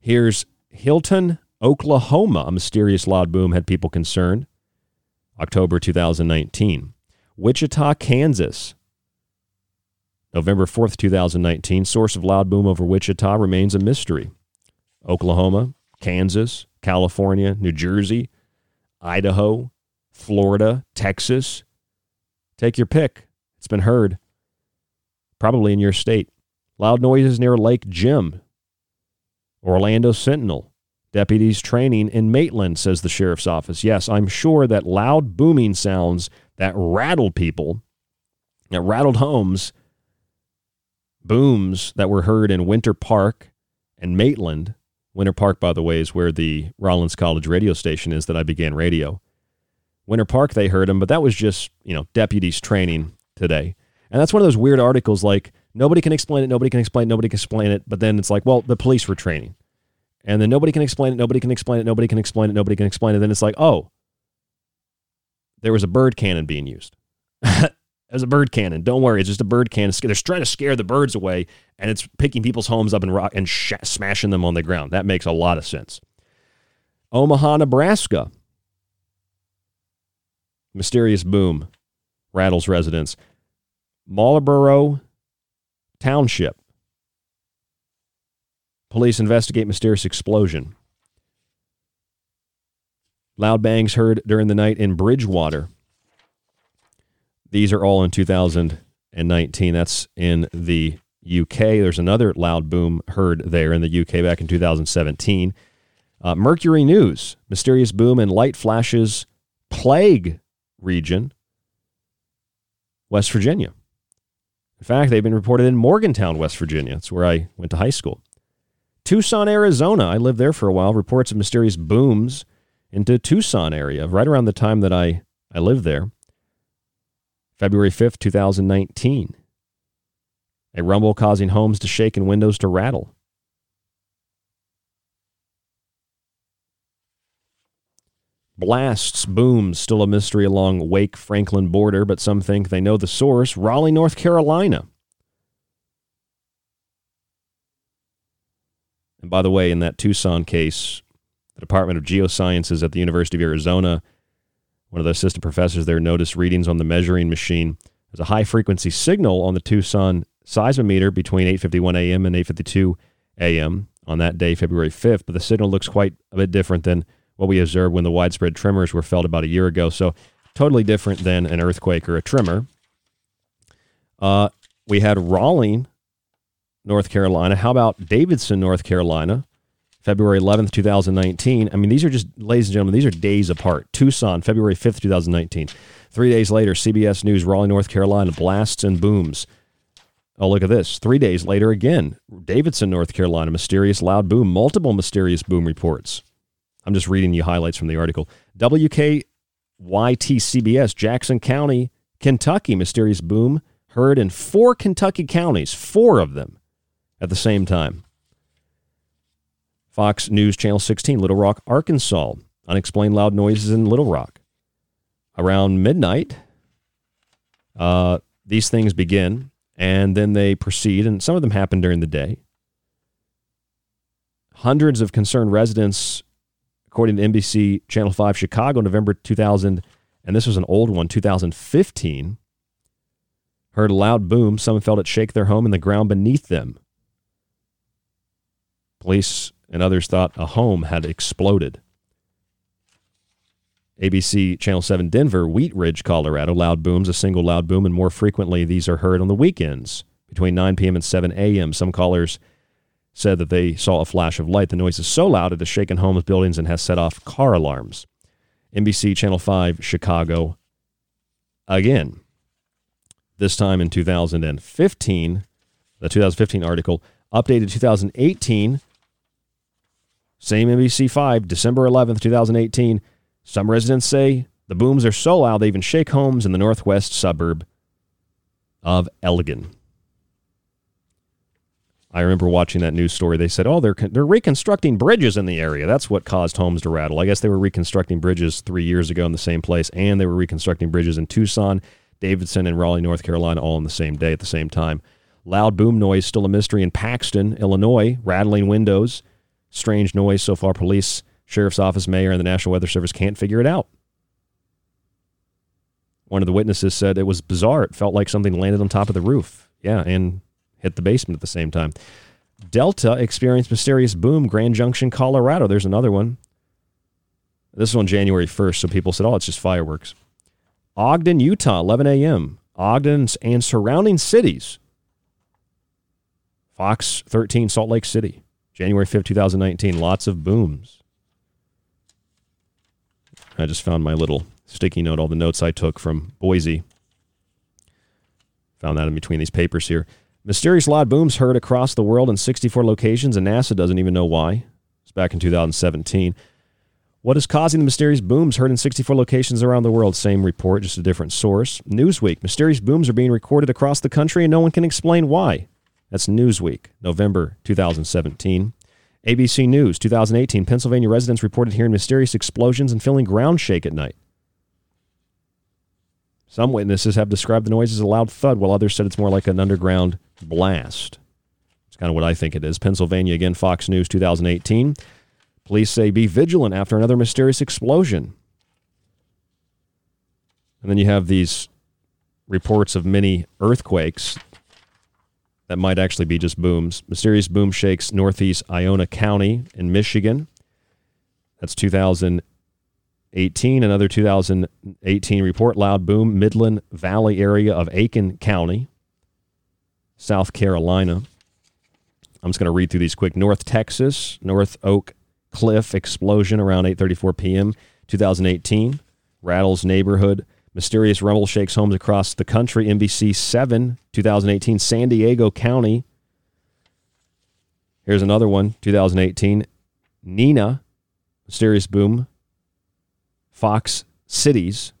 Here's Hilton, Oklahoma. A mysterious loud boom had people concerned. October 2019. Wichita, Kansas. November 4th, 2019. Source of loud boom over Wichita remains a mystery. Oklahoma, Kansas, California, New Jersey, Idaho, Florida, Texas. Take your pick. It's been heard. Probably in your state. Loud noises near Lake Jim. Orlando Sentinel. Deputies training in Maitland, says the sheriff's office. Yes, I'm sure that loud booming sounds that rattled people, that rattled homes, booms that were heard in Winter Park and Maitland. Winter Park, by the way, is where the Rollins College radio station is that I began radio. Winter Park, they heard him, but that was just, deputies training today. And that's one of those weird articles like, nobody can explain it, but then it's like, well, the police were training. And then nobody can explain it. Then it's like, oh, there was a bird cannon being used. There's a bird cannon. Don't worry, it's just a bird cannon. They're trying to scare the birds away, and it's picking people's homes up and smashing them on the ground. That makes a lot of sense. Omaha, Nebraska. Mysterious boom rattles residents. Marlboro Township. Police investigate mysterious explosion. Loud bangs heard during the night in Bridgewater. These are all in 2019. That's in the UK. There's another loud boom heard there in the UK back in 2017. Mercury News, mysterious boom and light flashes, plague region, West Virginia. In fact, they've been reported in Morgantown, West Virginia. That's where I went to high school. Tucson, Arizona. I lived there for a while. Reports of mysterious booms into Tucson area right around the time that I I lived there. February 5th, 2019. A rumble causing homes to shake and windows to rattle. Blasts, booms, still a mystery along Wake-Franklin border, but some think they know the source. Raleigh, North Carolina. And by the way, in that Tucson case, the Department of Geosciences at the University of Arizona, one of the assistant professors there noticed readings on the measuring machine. There's a high-frequency signal on the Tucson seismometer between 8:51 a.m. and 8:52 a.m. on that day, February 5th, but the signal looks quite a bit different than what we observed when the widespread tremors were felt about a year ago. So totally different than an earthquake or a tremor. We had Raleigh, North Carolina. How about Davidson, North Carolina, February 11th, 2019. I mean, these are just, ladies and gentlemen, these are days apart. Tucson, February 5th, 2019. 3 days later, CBS News, Raleigh, North Carolina, blasts and booms. Oh, look at this. 3 days later again, Davidson, North Carolina, mysterious loud boom, multiple mysterious boom reports. I'm just reading you highlights from the article. WKYT-CBS, Jackson County, Kentucky. Mysterious boom heard in 4 Kentucky counties, 4 of them at the same time. Fox News Channel 16, Little Rock, Arkansas. Unexplained loud noises in Little Rock. Around midnight, these things begin, and then they proceed, and some of them happen during the day. Hundreds of concerned residents... According to NBC Channel 5 Chicago, November 2000, and this was an old one, 2015, heard a loud boom. Someone felt it shake their home and the ground beneath them. Police and others thought a home had exploded. ABC Channel 7 Denver, Wheat Ridge, Colorado, loud booms, a single loud boom, and more frequently these are heard on the weekends between 9 p.m. and 7 a.m. Some callers said that they saw a flash of light. The noise is so loud it has shaken homes, buildings, and has set off car alarms. NBC Channel 5, Chicago, again. This time in 2015, the 2015 article, updated 2018, same NBC 5, December 11th, 2018. Some residents say the booms are so loud they even shake homes in the northwest suburb of Elgin. I remember watching that news story. They said, oh, they're reconstructing bridges in the area. That's what caused homes to rattle. I guess they were reconstructing bridges 3 years ago in the same place, and they were reconstructing bridges in Tucson, Davidson, and Raleigh, North Carolina, all on the same day at the same time. Loud boom noise, still a mystery in Paxton, Illinois, rattling windows. Strange noise. So far, police, sheriff's office, mayor, and the National Weather Service can't figure it out. One of the witnesses said it was bizarre. It felt like something landed on top of the roof. Yeah, and... hit the basement at the same time. Delta experienced mysterious boom, Grand Junction, Colorado. There's another one. This is on January 1st, so people said, oh, it's just fireworks. Ogden, Utah, 11 a.m. Ogden and surrounding cities. Fox 13, Salt Lake City, January 5th, 2019. Lots of booms. I just found my little sticky note, all the notes I took from Boise. Found that in between these papers here. Mysterious loud booms heard across the world in 64 locations, and NASA doesn't even know why. It's back in 2017. What is causing the mysterious booms heard in 64 locations around the world? Same report, just a different source. Newsweek, mysterious booms are being recorded across the country, and no one can explain why. That's Newsweek, November 2017. ABC News, 2018, Pennsylvania residents reported hearing mysterious explosions and feeling ground shake at night. Some witnesses have described the noise as a loud thud, while others said it's more like an underground blast. It's kind of what I think it is. Pennsylvania, again, Fox News, 2018. Police say be vigilant after another mysterious explosion. And then you have these reports of many earthquakes that might actually be just booms. Mysterious boom shakes northeast Iona County in Michigan. That's 2018, another 2018 report, loud boom, Midland Valley area of Aiken County, South Carolina. I'm just going to read through these quick. North Texas, North Oak Cliff explosion around 8:34 p.m., 2018. Rattles neighborhood. Mysterious rumble shakes homes across the country. NBC 7, 2018, San Diego County. Here's another one, 2018. Nina, mysterious boom. Fox Cities,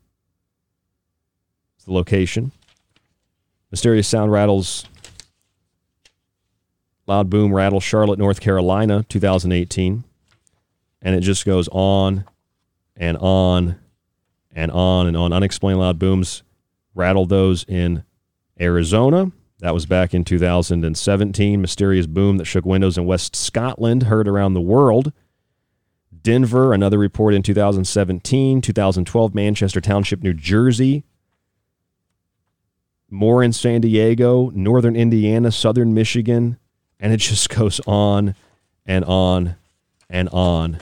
the location. Mysterious sound rattles. Loud boom rattle, Charlotte, North Carolina, 2018. And it just goes on and on and on and on. Unexplained loud booms rattled those in Arizona. That was back in 2017. Mysterious boom that shook windows in West Scotland, heard around the world. Denver, another report in 2017. 2012, Manchester Township, New Jersey. More in San Diego, northern Indiana, southern Michigan. And it just goes on and on and on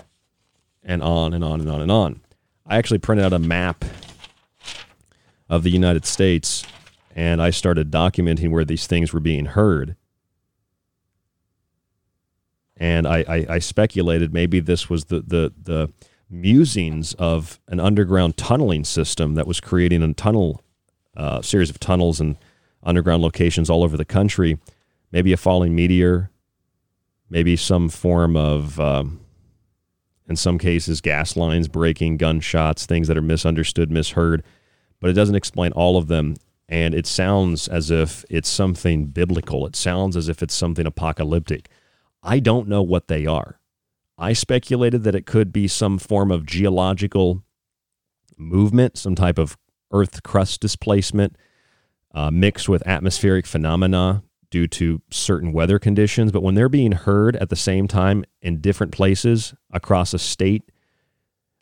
and on and on and on and on. I actually printed out a map of the United States, and I started documenting where these things were being heard. And I speculated maybe this was the musings of an underground tunneling system that was creating a tunnel, series of tunnels and underground locations all over the country. Maybe a falling meteor, maybe some form of, in some cases, gas lines breaking, gunshots, things that are misunderstood, misheard, but it doesn't explain all of them. And it sounds as if it's something biblical. It sounds as if it's something apocalyptic. I don't know what they are. I speculated that it could be some form of geological movement, some type of earth crust displacement, mixed with atmospheric phenomena, due to certain weather conditions, but when they're being heard at the same time in different places across a state,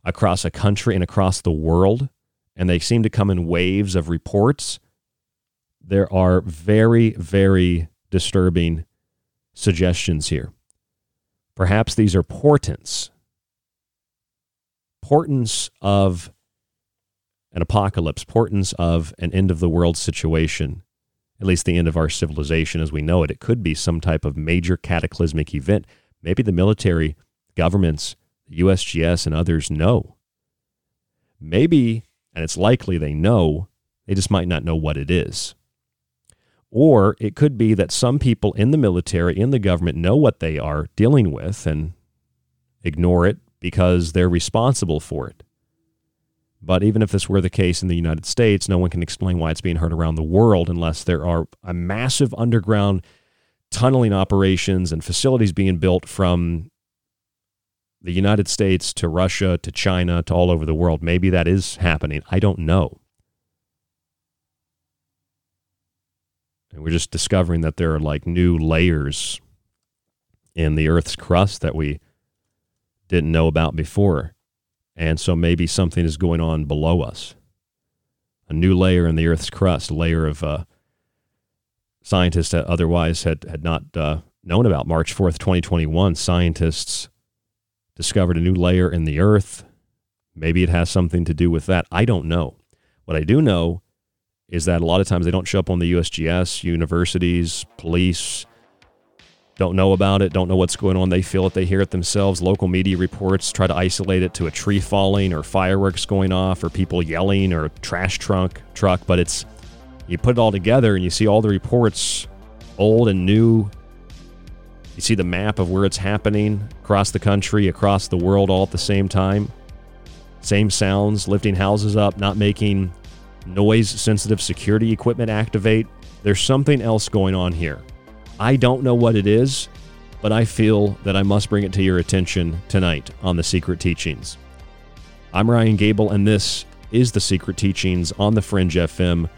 across a country, and across the world, and they seem to come in waves of reports, there are very, very disturbing suggestions here. Perhaps these are portents. Portents of an apocalypse, portents of an end of the world situation. At least the end of our civilization as we know it. It could be some type of major cataclysmic event. Maybe the military, governments, USGS, and others know. Maybe, and it's likely they know, they just might not know what it is. Or it could be that some people in the military, in the government, know what they are dealing with and ignore it because they're responsible for it. But even if this were the case in the United States, no one can explain why it's being heard around the world unless there are a massive underground tunneling operations and facilities being built from the United States to Russia to China to all over the world. Maybe that is happening. I don't know. And we're just discovering that there are like new layers in the Earth's crust that we didn't know about before. And so maybe something is going on below us. A new layer in the Earth's crust, a layer of scientists that otherwise had not known about. March 4th, 2021, scientists discovered a new layer in the Earth. Maybe it has something to do with that. I don't know. What I do know is that a lot of times they don't show up on the USGS, universities, police, don't know about it, don't know what's going on. They feel it, they hear it themselves. Local media reports try to isolate it to a tree falling or fireworks going off or people yelling or a trash truck. But it's, you put it all together and you see all the reports, old and new. You see the map of where it's happening across the country, across the world, all at the same time. Same sounds, lifting houses up, not making noise-sensitive security equipment activate. There's something else going on here. I don't know what it is, but I feel that I must bring it to your attention tonight on The Secret Teachings. I'm Ryan Gable, and this is The Secret Teachings on The Fringe FM.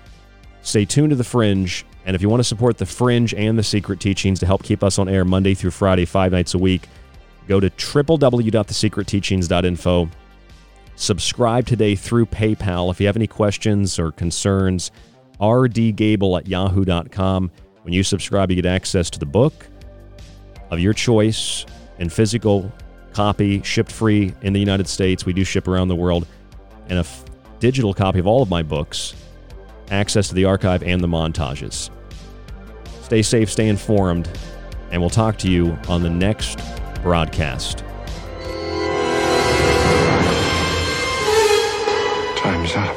Stay tuned to The Fringe, and if you want to support The Fringe and The Secret Teachings to help keep us on air Monday through Friday, 5 nights a week, go to www.thesecretteachings.info. Subscribe today through PayPal. If you have any questions or concerns, rdgable@yahoo.com. When you subscribe, you get access to the book of your choice in physical copy, shipped free in the United States. We do ship around the world. And a digital copy of all of my books, access to the archive and the montages. Stay safe, stay informed, and we'll talk to you on the next broadcast. Time's up.